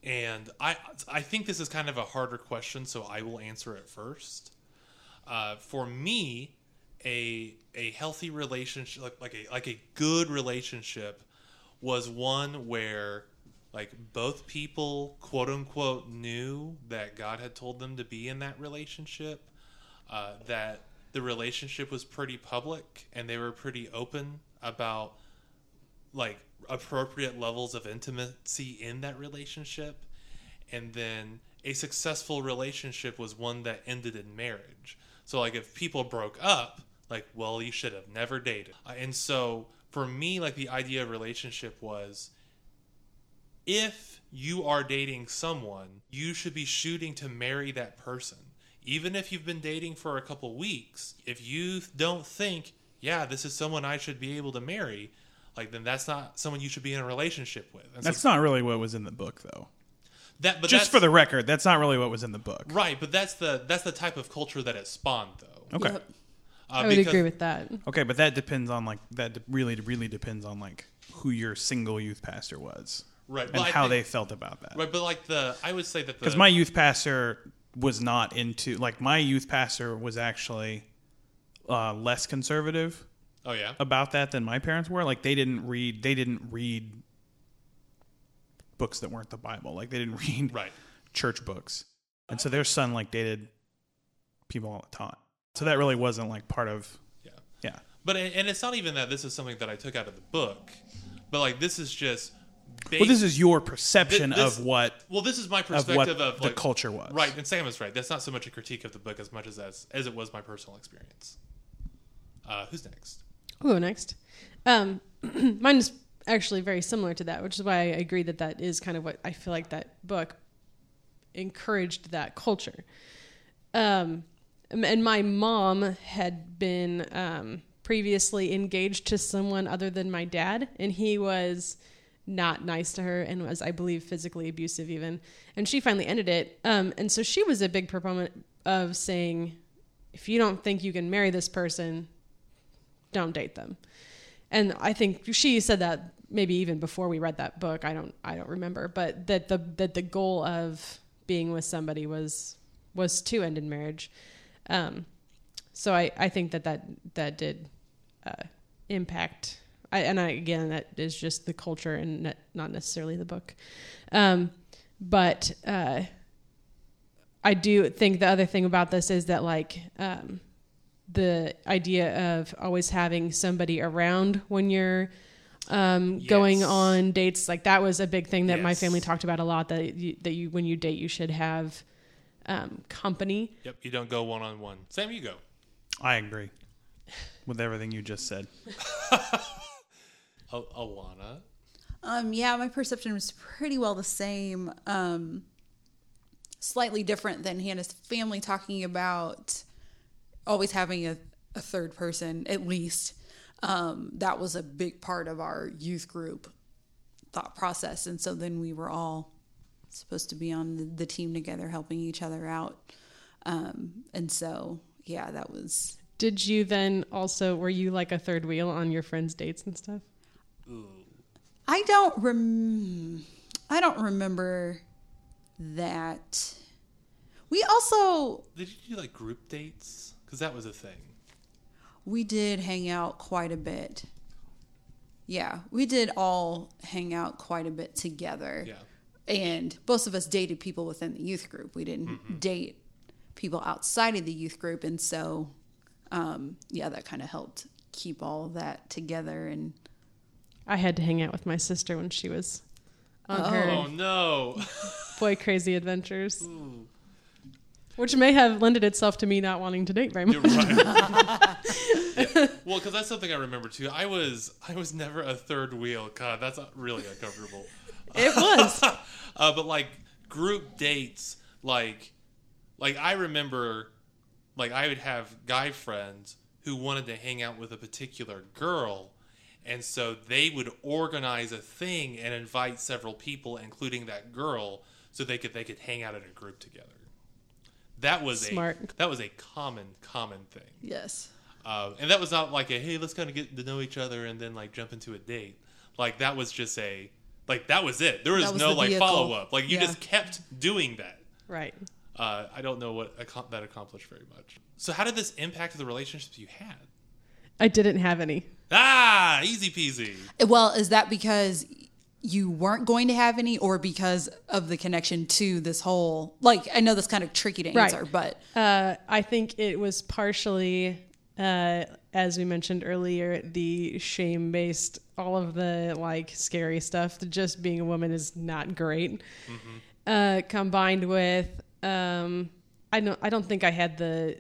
And I think this is kind of a harder question, so I will answer it first. For me, a healthy relationship, like a good relationship, was one where, like, both people, quote unquote, knew that God had told them to be in that relationship, that the relationship was pretty public, and they were pretty open about, like, appropriate levels of intimacy in that relationship. And then a successful relationship was one that ended in marriage. So, like, if people broke up, like, well, you should have never dated. And so for me, like, the idea of relationship was, if you are dating someone, you should be shooting to marry that person. Even if you've been dating for a couple weeks, if you don't think, yeah, this is someone I should be able to marry, like, then that's not someone you should be in a relationship with. And that's not really what was in the book, though. Just for the record, that's not really what was in the book. Right, but that's the type of culture that it spawned, though. Okay. Yep. I would agree with that. Okay, but that depends on, like, really depends on, like, who your single youth pastor was. Right, and how they felt about that. Right, but, like, I would say that because my youth pastor was not into, like, my youth pastor was actually less conservative. Oh yeah, about that than my parents were. Like, they didn't read books that weren't the Bible. Like, they didn't read church books, and so their son, like, dated people all the time. So that really wasn't, like, part of yeah. But and it's not even that this is something that I took out of the book, but, like, this is just. Well, this is your perception of what. Well, this is my perspective of what the culture was. Right, and Sam is right. That's not so much a critique of the book as much as it was my personal experience. Who's next? I'll go next. Mine is actually very similar to that, which is why I agree that that is kind of what I feel like that book encouraged that culture. And my mom had been previously engaged to someone other than my dad, and he was not nice to her and was, I believe, physically abusive even. And she finally ended it. And so she was a big proponent of saying, if you don't think you can marry this person, don't date them. And I think she said that maybe even before we read that book. I don't remember, but that the goal of being with somebody was to end in marriage. So I think that did impact. And that is just the culture and not necessarily the book. But I do think the other thing about this is that the idea of always having somebody around when you're going on dates, like that was a big thing that my family talked about a lot, that you when you date you should have company. Yep, you don't go one-on-one. Sam, you go. I agree with everything you just said. Alana? My perception was pretty well the same. Slightly different than he and his family talking about always having a third person, at least. That was a big part of our youth group thought process. And so then we were all supposed to be on the team together, helping each other out. That was... Did you then also, were you like a third wheel on your friends' dates and stuff? Ooh. I don't remember that. We also... Did you do like group dates? Because that was a thing. We did hang out quite a bit. Yeah, we did all hang out quite a bit together. Yeah. And both of us dated people within the youth group. We didn't date people outside of the youth group. And so, that kind of helped keep all of that together. And I had to hang out with my sister when she was on her... Oh, no. Boy Crazy Adventures. Ooh. Which may have lended itself to me not wanting to date very much. You're right. Yeah. Well, because that's something I remember, too. I was never a third wheel. God, that's really uncomfortable. It was. But, like, group dates, like I remember, like, I would have guy friends who wanted to hang out with a particular girl, and so they would organize a thing and invite several people, including that girl, so they could hang out in a group together. That was smart. That was a common thing. Yes. And that was not like a, hey, let's kind of get to know each other and then, like, jump into a date. Like, that was just a... Like, that was it. There was no, like, follow-up. Like, you just kept doing that. Right. I don't know what that accomplished very much. So how did this impact the relationships you had? I didn't have any. Ah, easy peasy. Well, is that because you weren't going to have any or because of the connection to this whole... Like, I know that's kind of tricky to answer, but... I think it was partially... as we mentioned earlier, the shame-based, all of the like scary stuff, just being a woman is not great. Mm-hmm. Combined with, I don't think I had the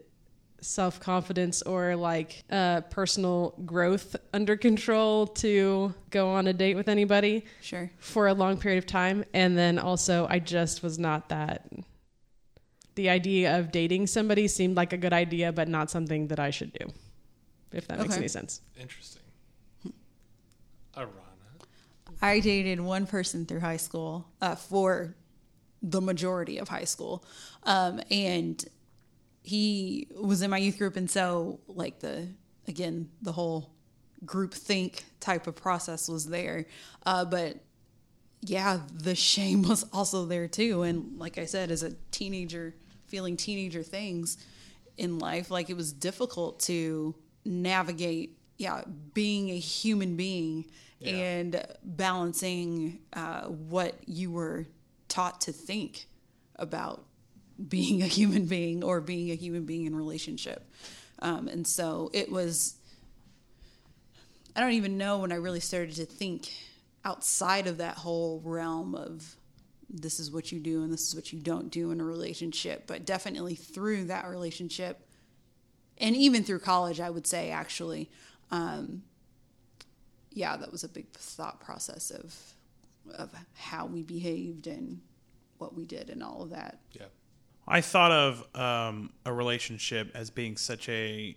self-confidence or like personal growth under control to go on a date with anybody for a long period of time. And then also I just was not that... The idea of dating somebody seemed like a good idea, but not something that I should do, if that makes any sense. Interesting. Arana? I dated one person through high school for the majority of high school. And he was in my youth group. And so, like, the whole group think type of process was there. But yeah, the shame was also there, too. And like I said, as a teenager... feeling teenager things in life, like it was difficult to navigate being a human being and balancing what you were taught to think about being a human being or being a human being in relationship, and so it was, I don't even know when I really started to think outside of that whole realm of this is what you do and this is what you don't do in a relationship. But definitely through that relationship, and even through college, I would say, actually. Yeah, that was a big thought process of how we behaved and what we did and all of that. Yeah. I thought of a relationship as being such a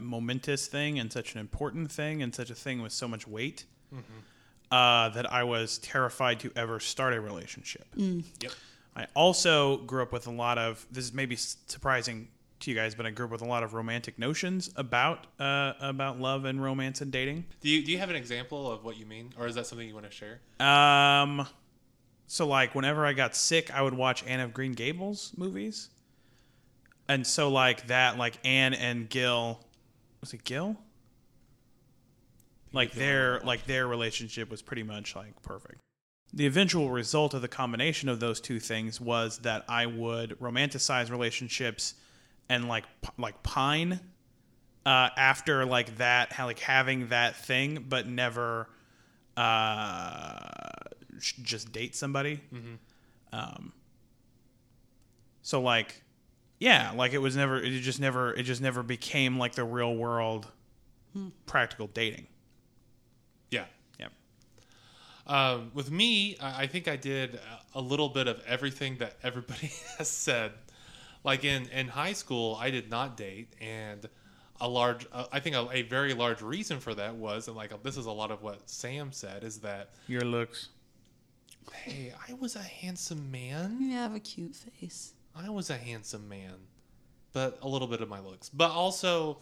momentous thing and such an important thing and such a thing with so much weight that I was terrified to ever start a relationship. Mm. Yep. I also grew up with a lot of, this is maybe surprising to you guys, but I grew up with a lot of romantic notions about love and romance and dating. Do you have an example of what you mean, or is that something you want to share? So like whenever I got sick, I would watch Anne of Green Gables movies, and so like that, like Anne and Gil, was it Gil? Like their relationship was pretty much like perfect. The eventual result of the combination of those two things was that I would romanticize relationships and like pine after like that, how like having that thing, but never just date somebody. Mm-hmm. So like, yeah, like it was never, it just never became like the real world practical dating. With me, I think I did a little bit of everything that everybody has said. Like in high school, I did not date, and I think a very large reason for that was, and like this is a lot of what Sam said, is that your looks. Hey, I was a handsome man. You have a cute face. I was a handsome man, but a little bit of my looks, but also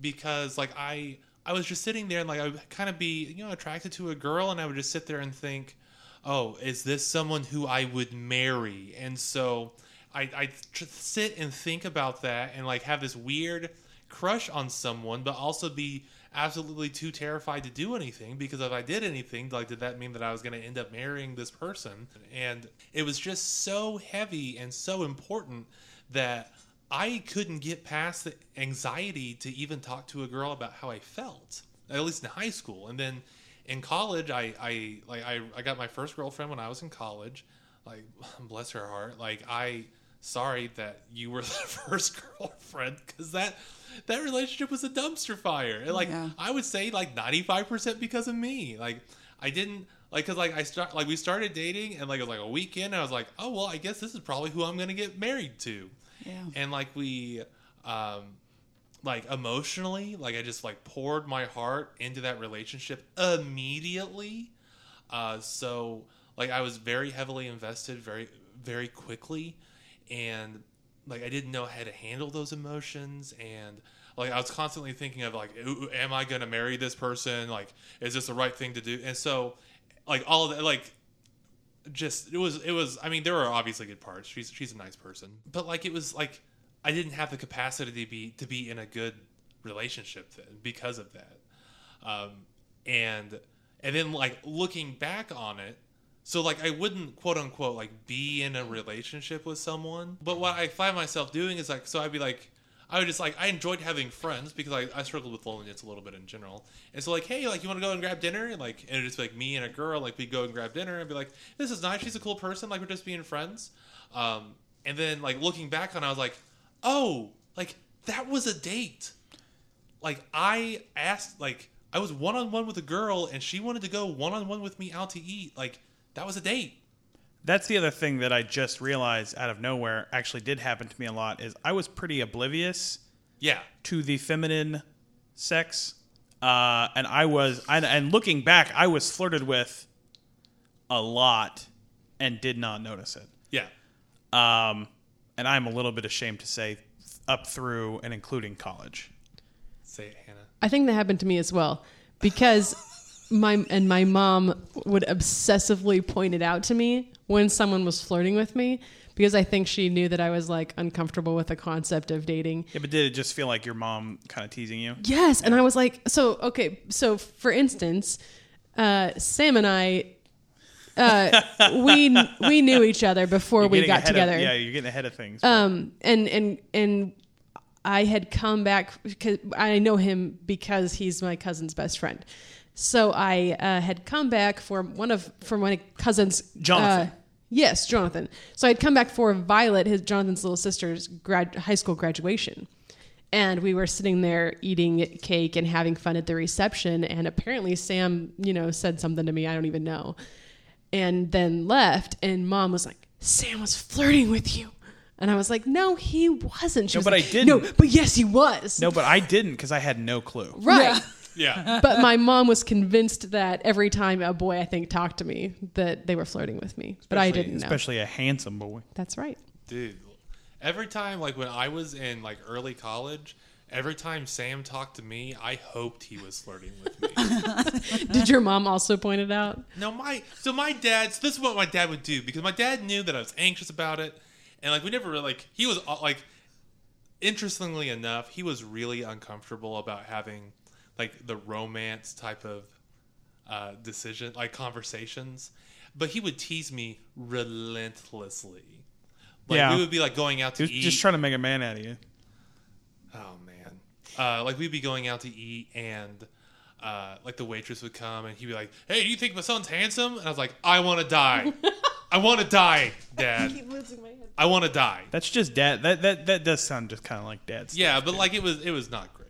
because like I was just sitting there and like I would kind of be, you know, attracted to a girl, and I would just sit there and think, oh, is this someone who I would marry? And so I sit and think about that and like have this weird crush on someone, but also be absolutely too terrified to do anything, because if I did anything, like did that mean that I was going to end up marrying this person? And it was just so heavy and so important that I couldn't get past the anxiety to even talk to a girl about how I felt, at least in high school. And then in college, I got my first girlfriend when I was in college. Like, bless her heart. Like, sorry that you were the first girlfriend, because that relationship was a dumpster fire. And like, yeah. I would say like 95% because of me. Like, I didn't. Like, cause like we started dating, and like it was like a weekend. I was like, oh well, I guess this is probably who I'm gonna get married to. Yeah. And like we, like emotionally, like I just like poured my heart into that relationship immediately. So like I was very heavily invested, very, very quickly, and like I didn't know how to handle those emotions, and like I was constantly thinking of like, am I gonna marry this person? Like, is this the right thing to do? And so, like all of that, like. Just it was. I mean, there were obviously good parts. She's a nice person, but like it was like I didn't have the capacity to be in a good relationship then because of that. And then like looking back on it, so like I wouldn't quote unquote like be in a relationship with someone. But what I find myself doing is like, so I'd be like, I would just like, I enjoyed having friends because I struggled with loneliness a little bit in general. And so like, hey, like you want to go and grab dinner? And like, and it's like me and a girl, like we'd go and grab dinner and be like, this is nice. She's a cool person. Like we're just being friends. And then like looking back on it, I was like, oh, like that was a date. Like I asked, like I was one-on-one with a girl and she wanted to go one-on-one with me out to eat. Like that was a date. That's the other thing that I just realized out of nowhere actually did happen to me a lot, is I was pretty oblivious to the feminine sex. And I was, and looking back, I was flirted with a lot and did not notice it. Yeah. And I'm a little bit ashamed to say up through and including college. Say it, Hannah. I think that happened to me as well, because my mom would obsessively point it out to me when someone was flirting with me, because I think she knew that I was like uncomfortable with the concept of dating. Yeah, but did it just feel like your mom kind of teasing you? Yes. Yeah. And I was like, so for instance, Sam and I, we knew each other before we got together. You're getting ahead of things. And I had come back because I know him because he's my cousin's best friend. So I had come back from one of my cousins, Jonathan. Yes, Jonathan. So I'd come back for Violet, Jonathan's little sister's high school graduation. And we were sitting there eating cake and having fun at the reception. And apparently Sam, said something to me. I don't even know. And then left. And Mom was like, Sam was flirting with you. And I was like, no, he wasn't. I didn't. No, but yes, he was. No, but I didn't because I had no clue. Right. Yeah. Yeah. But my mom was convinced that every time a boy, I think, talked to me, that they were flirting with me. But I didn't know. Especially a handsome boy. That's right. Dude, every time, when I was in, early college, every time Sam talked to me, I hoped he was flirting with me. Did your mom also point it out? No, so this is what my dad would do, because my dad knew that I was anxious about it. And, we never really, he was, interestingly enough, he was really uncomfortable about having... the romance type of decision, conversations. But he would tease me relentlessly. We would be, going out to eat. Just trying to make a man out of you. Oh, man. We'd be going out to eat, and, the waitress would come, and he'd be like, hey, do you think my son's handsome? And I was like, I want to die. I want to die, Dad. I keep losing my head. I want to die. That's just Dad. That does sound just kind of like Dad's. Yeah, but, it was not great.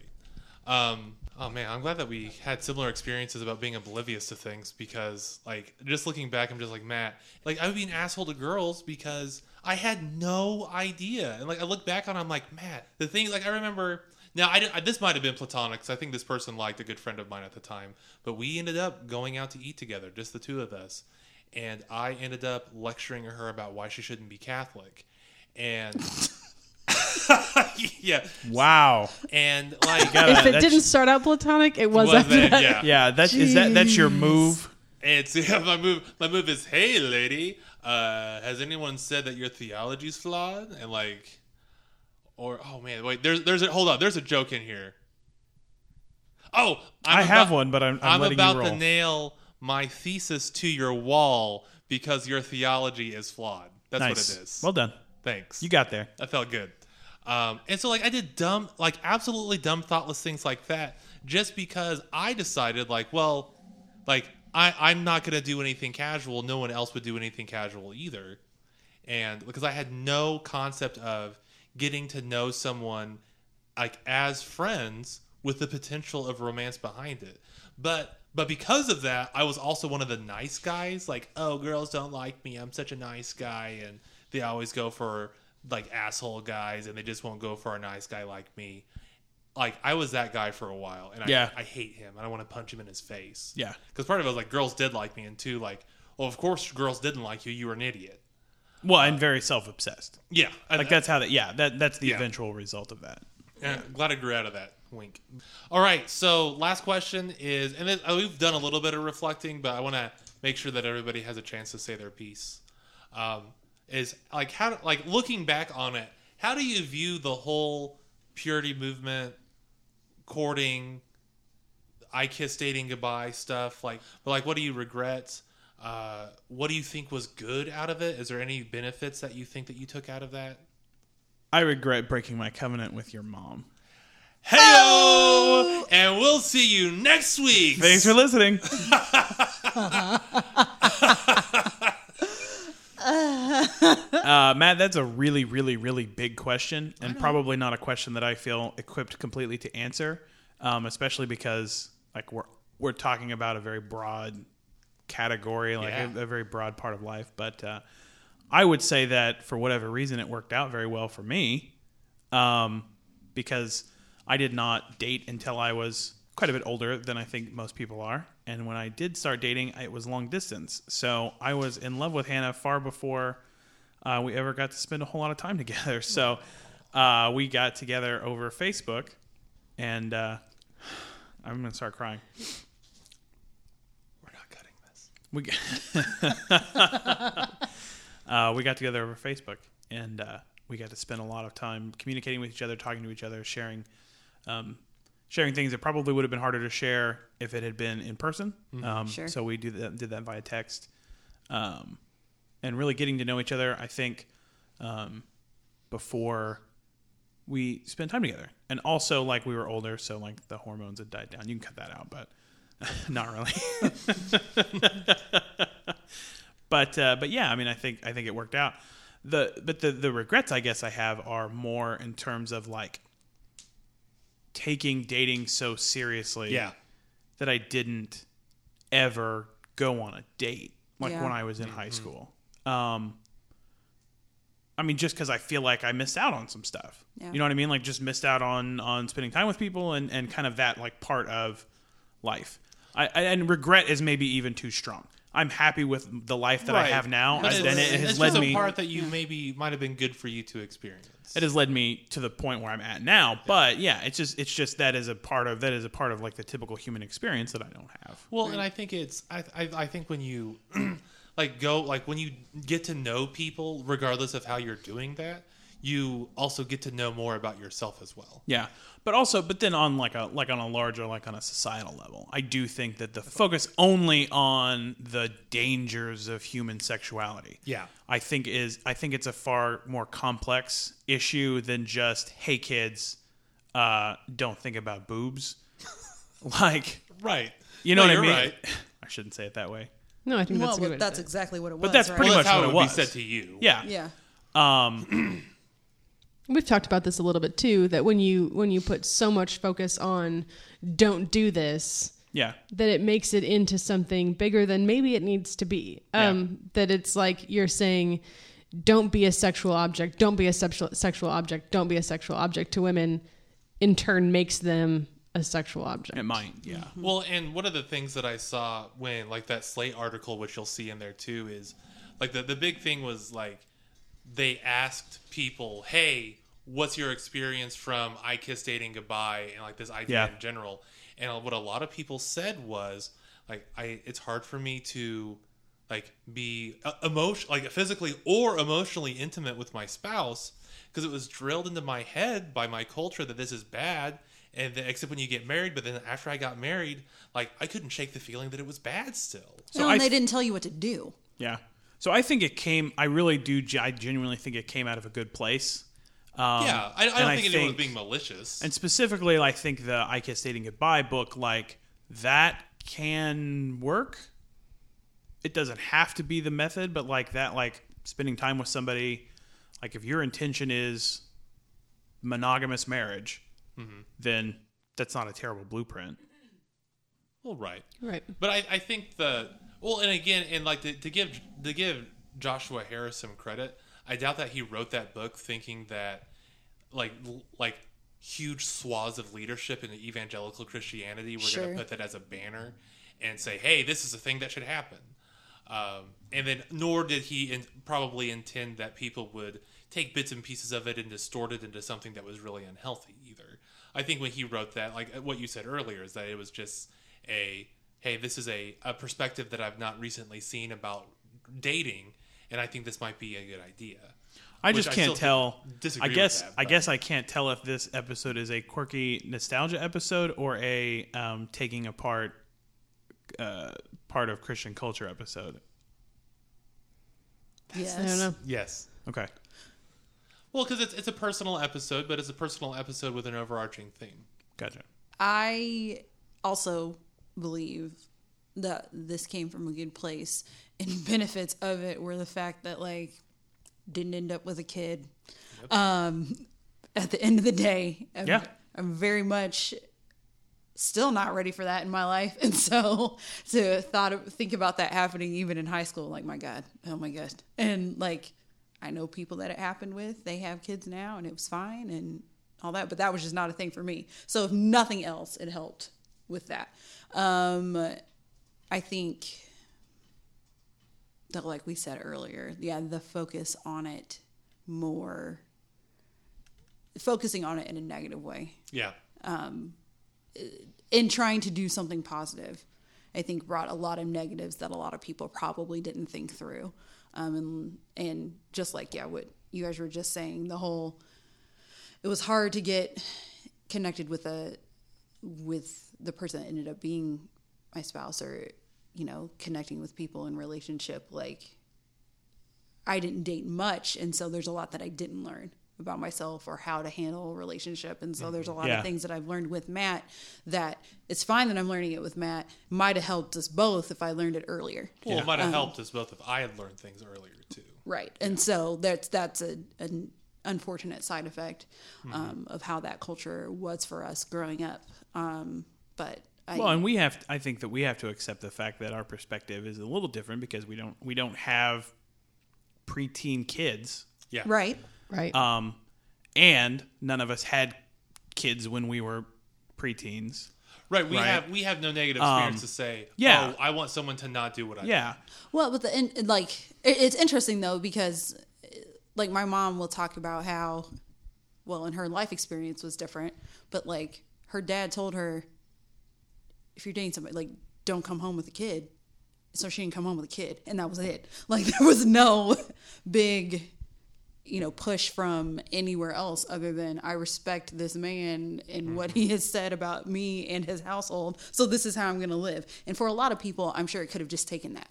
Oh, man, I'm glad that we had similar experiences about being oblivious to things because, just looking back, I'm just like, Matt, I would be an asshole to girls because I had no idea. And, I look back on it, I'm like, Matt, the thing, I remember, now, this might have been platonic because I think this person liked a good friend of mine at the time, but we ended up going out to eat together, just the two of us, and I ended up lecturing her about why she shouldn't be Catholic, and... Yeah. Wow. And if it didn't start out platonic, it was after that. Yeah. That's your move. It's my move. My move is, hey, lady, has anyone said that your theology's flawed? And oh man, wait. There's a joke in here. Oh, I have one, but I'm letting you roll. I'm about to nail my thesis to your wall because your theology is flawed. That's nice. What it is. Well done. Thanks. You got there. That felt good. And so, I did dumb, absolutely dumb, thoughtless things like that just because I decided, I'm not going to do anything casual. No one else would do anything casual either. And because I had no concept of getting to know someone, as friends with the potential of romance behind it. But because of that, I was also one of the nice guys. Oh, girls don't like me. I'm such a nice guy. And they always go for... asshole guys, and they just won't go for a nice guy like me. I was that guy for a while, and I hate him. I don't want to punch him in his face. Yeah. Because part of it was, girls did like me, and two, well, of course girls didn't like you. You were an idiot. Well, and very self-obsessed. Yeah. That's how that, that's the eventual result of that. Yeah. Glad I grew out of that. Wink. All right, so last question is, and then, we've done a little bit of reflecting, but I want to make sure that everybody has a chance to say their piece. Is how looking back on it, how do you view the whole purity movement, courting, I Kissed Dating Goodbye stuff? What do you regret? What do you think was good out of it? Is there any benefits that you think that you took out of that? I regret breaking my covenant with your mom. Hey-o! Oh! And we'll see you next week. Thanks for listening. Matt, that's a really, really, really big question, and probably not a question that I feel equipped completely to answer, especially because we're talking about a very broad category, a very broad part of life. But I would say that for whatever reason, it worked out very well for me, because I did not date until I was quite a bit older than I think most people are, and when I did start dating, it was long distance. So I was in love with Hannah far before we ever got to spend a whole lot of time together. So we got together over Facebook, and I'm going to start crying. We're not cutting this. We got together over Facebook, and we got to spend a lot of time communicating with each other, talking to each other, sharing things that probably would have been harder to share if it had been in person. Mm-hmm. Sure. So we did that via text. And really getting to know each other, I think, before we spent time together. And also, we were older, so, the hormones had died down. You can cut that out, but not really. But yeah, I mean, I think it worked out. The regrets I guess I have are more in terms of like taking dating so seriously that I didn't ever go on a date when I was in high school. I mean, just because I feel like I missed out on some stuff. Yeah. You know what I mean? Like just missed out on spending time with people and kind of that like part of life. And regret is maybe even too strong. I'm happy with the life that I have now. But it has led me... the part that you maybe might have been good for you to experience. It has led me to the point where I'm at now. Yeah. But yeah, it's just that is a part of like the typical human experience that I don't have. Well, right. And I think it's I think when you when you get to know people, regardless of how you're doing that, you also get to know more about yourself as well. Yeah. But then on a societal level, I do think that the focus only on the dangers of human sexuality. Yeah. I think it's a far more complex issue than just, hey kids, don't think about boobs. Like, right. You know what I mean? Right. I shouldn't say it that way. No, I think that's exactly what it was. But that's pretty much how it would be said to you. Yeah. Yeah. We've talked about this a little bit too, that when you put so much focus on don't do this, that it makes it into something bigger than maybe it needs to be. That it's like you're saying, don't be a sexual object, don't be a sexual object, don't be a sexual object to women, in turn makes them a sexual object. It might, yeah. Mm-hmm. Well, and one of the things that I saw when like that Slate article, which you'll see in there too, is like the big thing was like, they asked people, hey, what's your experience from I Kissed Dating Goodbye and like this idea in general? And what a lot of people said was like, it's hard for me to like be physically or emotionally intimate with my spouse because it was drilled into my head by my culture that this is bad. And then, except when you get married, but then after I got married, like I couldn't shake the feeling that it was bad still. So they didn't tell you what to do. Yeah. So I think I genuinely think it came out of a good place. I don't think anyone was being malicious. And specifically, I think the I Kissed Dating Goodbye book, like, that can work. It doesn't have to be the method, but like that, like spending time with somebody, like if your intention is monogamous marriage, then that's not a terrible blueprint. Well, right. Right. But I think the... Well, and again, and like to give Joshua Harris some credit, I doubt that he wrote that book thinking that like huge swaths of leadership in evangelical Christianity were going to put that as a banner and say, "Hey, this is a thing that should happen." And then, nor did he probably intend that people would take bits and pieces of it and distort it into something that was really unhealthy either. I think when he wrote that, like what you said earlier, is that it was just a, hey, this is a perspective that I've not recently seen about dating, and I think this might be a good idea. I just can't tell. I guess I can't tell if this episode is a quirky nostalgia episode or a taking apart part of Christian culture episode. Yes. I don't know. Yes. Okay. Well, because it's a personal episode, but it's a personal episode with an overarching theme. Gotcha. I also believe that this came from a good place, and benefits of it were the fact that like didn't end up with a kid. Yep. At the end of the day, I'm very much still not ready for that in my life, and so to think about that happening even in high school, like my god, and like I know people that it happened with, they have kids now and it was fine and all that, but that was just not a thing for me. So if nothing else, it helped with that. I think that, like we said earlier, the focus on it more, focusing on it in a negative way. Yeah. In trying to do something positive, I think brought a lot of negatives that a lot of people probably didn't think through. And just like, what you guys were just saying, it was hard to get connected with the person that ended up being my spouse, or, you know, connecting with people in relationship. Like I didn't date much. And so there's a lot that I didn't learn about myself or how to handle a relationship. And so there's a lot of things that I've learned with Matt that it's fine that I'm learning it with Matt. Might have helped us both if I learned it earlier. Well, it might have helped us both if I had learned things earlier too. Right. Yeah. And so that's an unfortunate side effect of how that culture was for us growing up. But we have, I think that we have to accept the fact that our perspective is a little different because we don't have preteen kids. Yeah. Right. Right. And none of us had kids when we were preteens. Right. We have no negative experience to say, oh, I want someone to not do what I do. Yeah. Well, but it's interesting though, because like my mom will talk about how, well, and her life experience was different, but like her dad told her, if you're dating somebody, like, don't come home with a kid. So she didn't come home with a kid. And that was it. Like, there was no big, push from anywhere else other than I respect this man and what he has said about me and his household. So this is how I'm going to live. And for a lot of people, I'm sure it could have just taken that.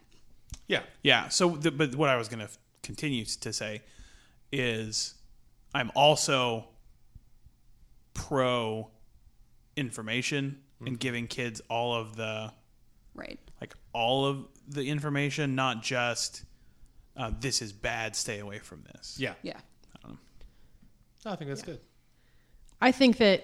Yeah. Yeah. So, but what I was going to continue to say is I'm also pro information and giving kids all of the information, not just this is bad, stay away from this. I think that's good. I think that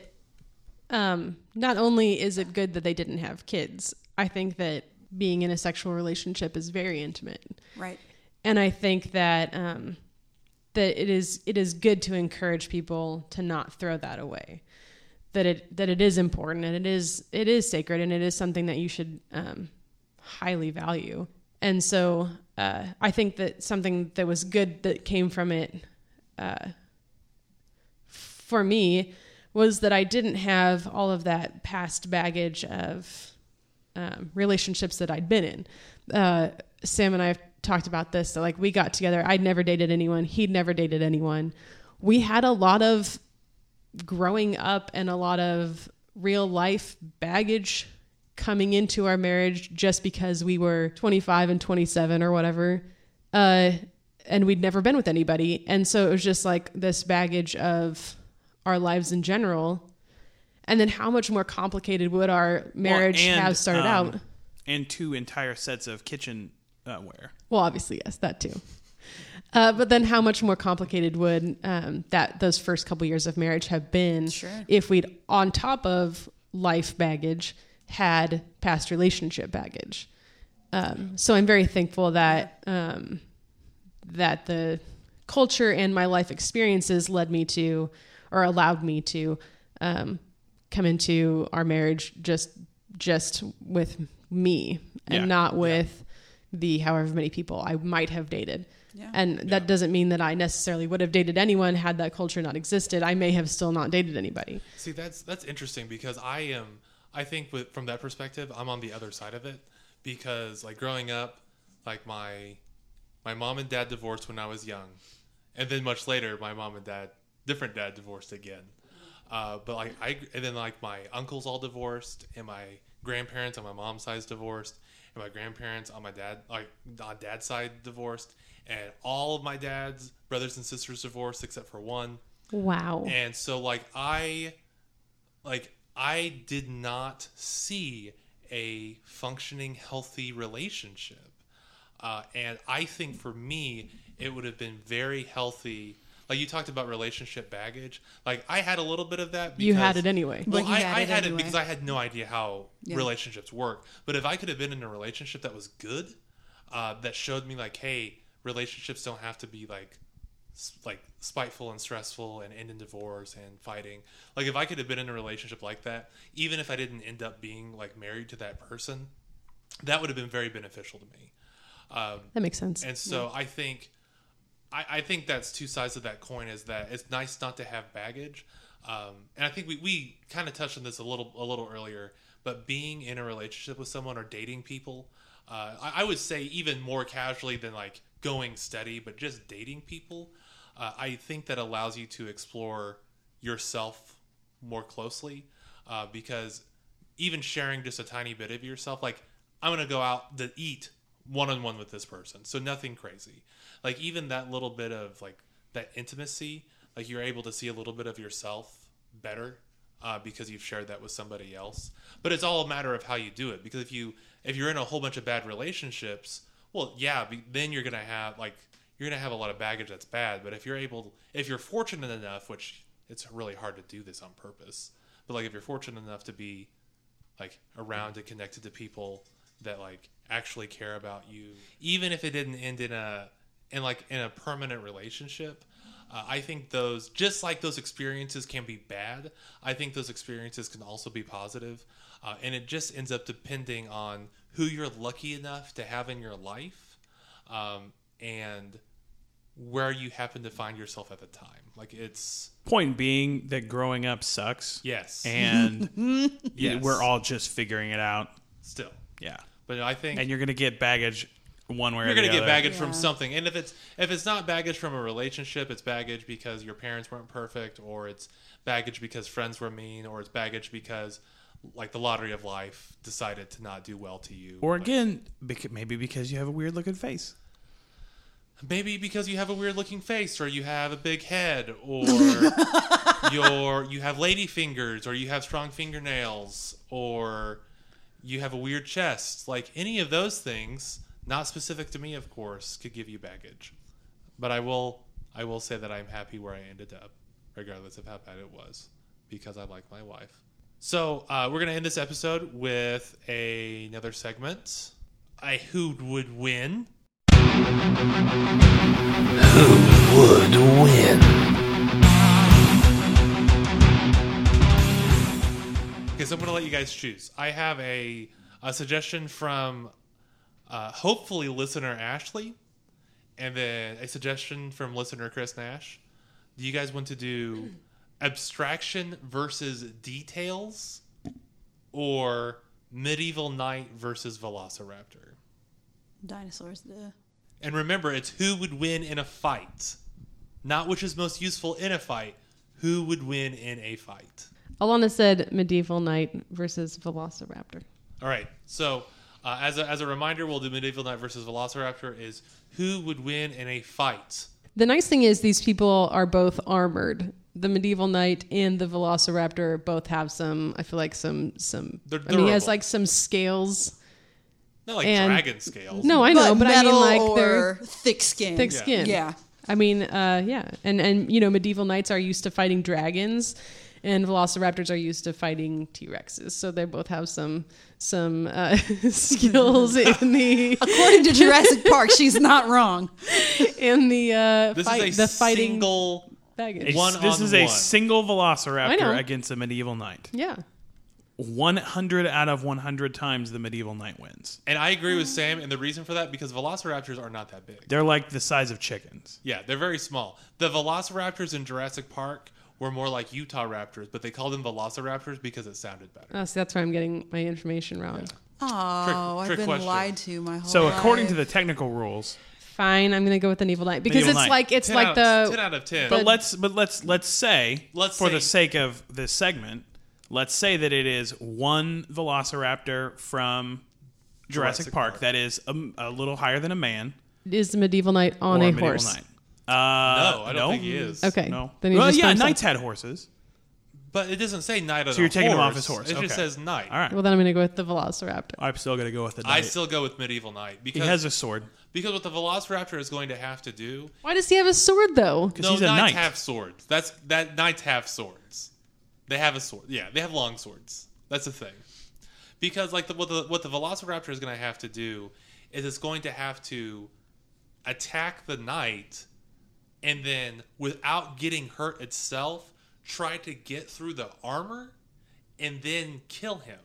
not only is it good that they didn't have kids, I think that being in a sexual relationship is very intimate, right? And I think that that it is good to encourage people to not throw that away. That it is important and it is sacred and it is something that you should highly value. And so I think that something that was good that came from it for me was that I didn't have all of that past baggage of relationships that I'd been in. Sam and I have talked about this. So like we got together. I'd never dated anyone. He'd never dated anyone. We had a lot of growing up and a lot of real life baggage coming into our marriage just because we were 25 and 27 or whatever. And we'd never been with anybody. And so it was just like this baggage of our lives in general. And then how much more complicated would our marriage have started out? And two entire sets of kitchen ware. Well, obviously, yes, that too. But then how much more complicated would those first couple years of marriage have been if we'd, on top of life baggage, had past relationship baggage. So I'm very thankful that that the culture and my life experiences led me to or allowed me to come into our marriage just with me and not with the however many people I might have dated. Yeah. And that doesn't mean that I necessarily would have dated anyone had that culture not existed. I may have still not dated anybody. See, that's interesting because I think from that perspective, I'm on the other side of it because like growing up, like my mom and dad divorced when I was young. And then much later, my mom and dad, different dad divorced again. But like and then my uncles all divorced and my grandparents on my mom's side divorced and my grandparents on my dad, like on dad's side divorced. And all of my dad's brothers and sisters divorced except for one. Wow. And so I did not see a functioning, healthy relationship. And I think for me, it would have been very healthy. Like you talked about relationship baggage. Like I had a little bit of that. Because, you had it anyway. Well, I had it because I had no idea how relationships work. But if I could have been in a relationship that was good, that showed me like, hey, relationships don't have to be like spiteful and stressful and end in divorce and fighting. Like if I could have been in a relationship like that, even if I didn't end up being like married to that person, that would have been very beneficial to me. That makes sense. And so I think that's two sides of that coin is that it's nice not to have baggage. And I think we kind of touched on this a little earlier, but being in a relationship with someone or dating people, I would say even more casually than like, going steady, but just dating people, I think that allows you to explore yourself more closely because even sharing just a tiny bit of yourself, like I'm going to go out to eat one-on-one with this person, so nothing crazy. Like even that little bit of like that intimacy like you're able to see a little bit of yourself better because you've shared that with somebody else. But it's all a matter of how you do it, because if you're in a whole bunch of bad relationships, well, yeah, then you're gonna have a lot of baggage that's bad. But if you're fortunate enough, which it's really hard to do this on purpose, but if you're fortunate enough to be around and connected to people that actually care about you, even if it didn't end in a permanent relationship, I think those, just like those experiences can be bad, I think those experiences can also be positive, and it just ends up depending on who you're lucky enough to have in your life, and where you happen to find yourself at the time. It's point being that growing up sucks. Yes, and yes, we're all just figuring it out still. Yeah, but I think, and you're gonna get baggage one way or the other. You're gonna get baggage from something, and if it's not baggage from a relationship, it's baggage because your parents weren't perfect, or it's baggage because friends were mean, or it's baggage because the lottery of life decided to not do well to you, or again, maybe because you have a weird looking face. Maybe because you have a weird-looking face, or you have a big head, or you have lady fingers, or you have strong fingernails, or you have a weird chest. Any of those things, not specific to me, of course, could give you baggage. But I will say that I'm happy where I ended up, regardless of how bad it was, because I like my wife. So we're going to end this episode with another segment. Who would win? Who would win? Okay, so I'm going to let you guys choose. I have a suggestion from hopefully listener Ashley, and then a suggestion from listener Chris Nash. Do you guys want to do abstraction versus details, or medieval knight versus velociraptor? Dinosaurs, duh. And remember, it's who would win in a fight. Not which is most useful in a fight. Who would win in a fight? Alana said medieval knight versus velociraptor. All right. So as a reminder, we'll do medieval knight versus velociraptor is who would win in a fight. The nice thing is these people are both armored. The medieval knight and the velociraptor both have some, I feel like some. He has some scales. Not dragon scales. No, I know, but I mean they're thick skin. Thick skin. Yeah. I mean, yeah. And medieval knights are used to fighting dragons, and velociraptors are used to fighting T-Rexes. So they both have some skills in the According to Jurassic Park, she's not wrong. In the This is a single velociraptor against a medieval knight. Yeah. 100 out of 100 times the medieval knight wins. And I agree with Sam, and the reason for that, because velociraptors are not that big. They're the size of chickens. Yeah, they're very small. The velociraptors in Jurassic Park were more like Utah raptors, but they called them velociraptors because it sounded better. Oh, so that's where I'm getting my information wrong. Yeah. Oh, I've been lied to my whole life. So according to the technical rules... Fine, I'm gonna go with the medieval knight because it's the 10 out of 10. But let's say the sake of this segment, let's say that it is one velociraptor from Jurassic Park that is a little higher than a man. Is the medieval knight on a horse? Knight. No, I don't think he is. Okay. No. Then knights had horses. But it doesn't say knight on a horse. So you're taking him off his horse. It just says knight. All right. Well, then I'm going to go with the velociraptor. I'm still going to go with the knight. I still go with medieval knight. Because he has a sword. Because what the velociraptor is going to have to do... Why does he have a sword, though? Because he's a knight. Knights have swords. Knights have swords. They have a sword. Yeah, they have long swords. That's the thing. Because what the velociraptor is going to have to do is it's going to have to attack the knight and then, without getting hurt itself, try to get through the armor and then kill him.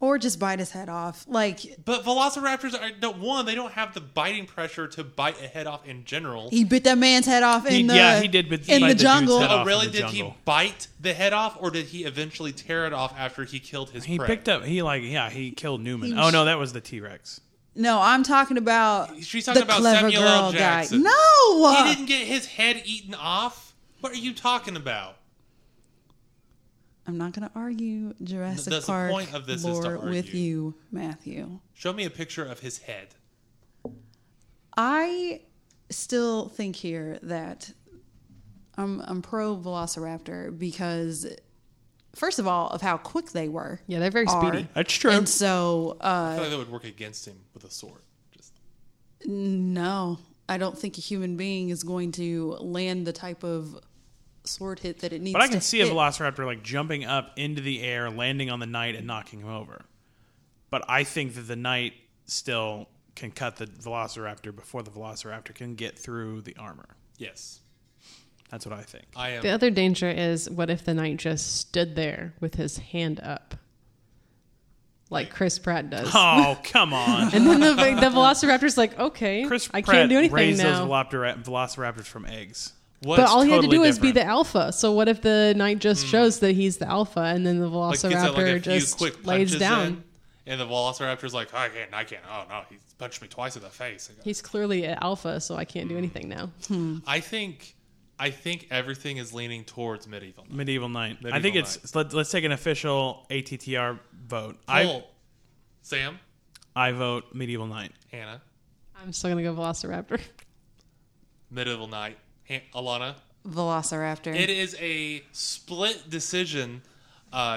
Or just bite his head off. But velociraptors they don't have the biting pressure to bite a head off in general. He bit that man's head off in the jungle. Oh, really? Did he bite the head off, or did he eventually tear it off after he killed his prey? He killed Newman. Oh no, that was the T-Rex. No, I'm talking about She's talking about Samuel L. Jackson. Guy. No! He didn't get his head eaten off? What are you talking about? I'm not going to argue Jurassic Park point of this lore with you, Matthew. Show me a picture of his head. I still think here that I'm pro Velociraptor because, first of all, of how quick they were. Yeah, they're very speedy. That's true. And so I feel like that would work against him with a sword. No, I don't think a human being is going to land the type of sword hit that it needs to. But I can see a Velociraptor like jumping up into the air, landing on the knight, and knocking him over. But I think that the knight still can cut the Velociraptor before the Velociraptor can get through the armor. Yes. That's what I think. The other danger is, what if the knight just stood there with his hand up? Like Chris Pratt does. Oh, come on. And then the Velociraptor's like, okay, I can't do anything now. Chris Pratt raised those Velociraptors from eggs. But all he had to do was be the alpha. So what if the knight just shows that he's the alpha, and then the Velociraptor just lays down? And the Velociraptor's like, I can't. Oh, no, he's punched me twice in the face. He's clearly an alpha, so I can't do anything now. I think everything is leaning towards medieval knight. I think it's... Let's take an official ATTR vote. Sam? I vote medieval knight. Hannah? I'm still going to go Velociraptor. Medieval knight. Alana? Velociraptor. It is a split decision.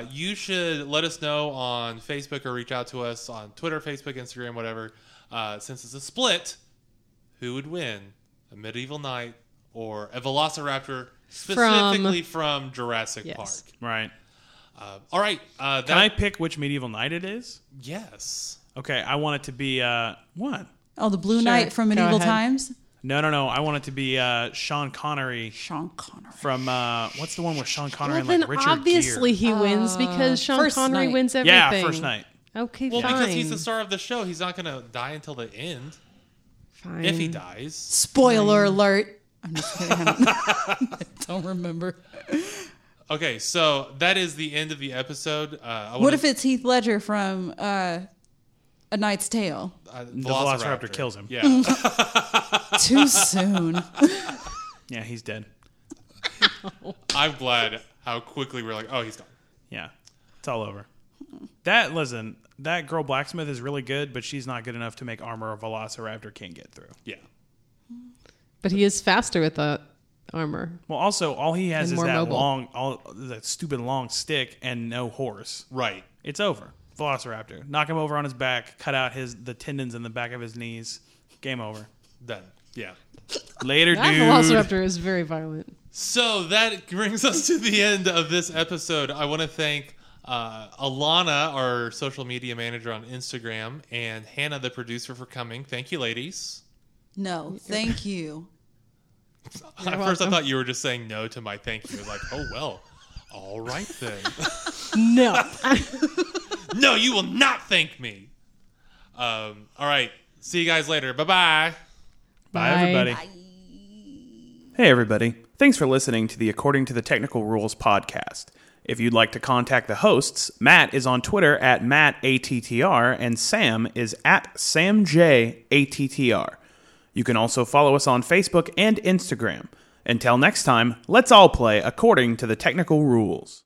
You should let us know on Facebook or reach out to us on Twitter, Facebook, Instagram, whatever. Since it's a split, who would win? A medieval knight or a Velociraptor, specifically from Jurassic Park. Right. All right. Can I pick which medieval knight it is? Yes. Okay, I want it to be... what? Oh, the blue knight from medieval times? No. I want it to be Sean Connery. Sean Connery. From, what's the one with Sean Connery and like Richard Gere? Obviously he wins because Sean Connery wins everything. Yeah, first night. Okay, fine. Well, because he's the star of the show. He's not going to die until the end. Fine. If he dies. Spoiler alert. I'm just kidding. I don't remember. Okay, so that is the end of the episode. What if it's Heath Ledger from A Knight's Tale? The Velociraptor kills him. Yeah. Too soon. Yeah, he's dead. I'm glad how quickly we're like, oh, he's gone. Yeah, it's all over. That girl blacksmith is really good, but she's not good enough to make armor a Velociraptor can't get through. Yeah. But he is faster with the armor. Well, also, all he has is that stupid long stick and no horse. Right. It's over. Velociraptor. Knock him over on his back, cut out the tendons in the back of his knees. Game over. Done. Yeah. Later, dude. That Velociraptor is very violent. So that brings us to the end of this episode. I want to thank Alana, our social media manager on Instagram, and Hannah, the producer, for coming. Thank you, ladies. No, thank you. At first I thought you were just saying no to my thank you. Like, oh, well, all right then. No. No, you will not thank me. All right. See you guys later. Bye-bye. Bye, everybody. Bye. Hey, everybody. Thanks for listening to the According to the Technical Rules podcast. If you'd like to contact the hosts, Matt is on Twitter at MattATTR and Sam is at SamJATTR. You can also follow us on Facebook and Instagram. Until next time, let's all play according to the technical rules.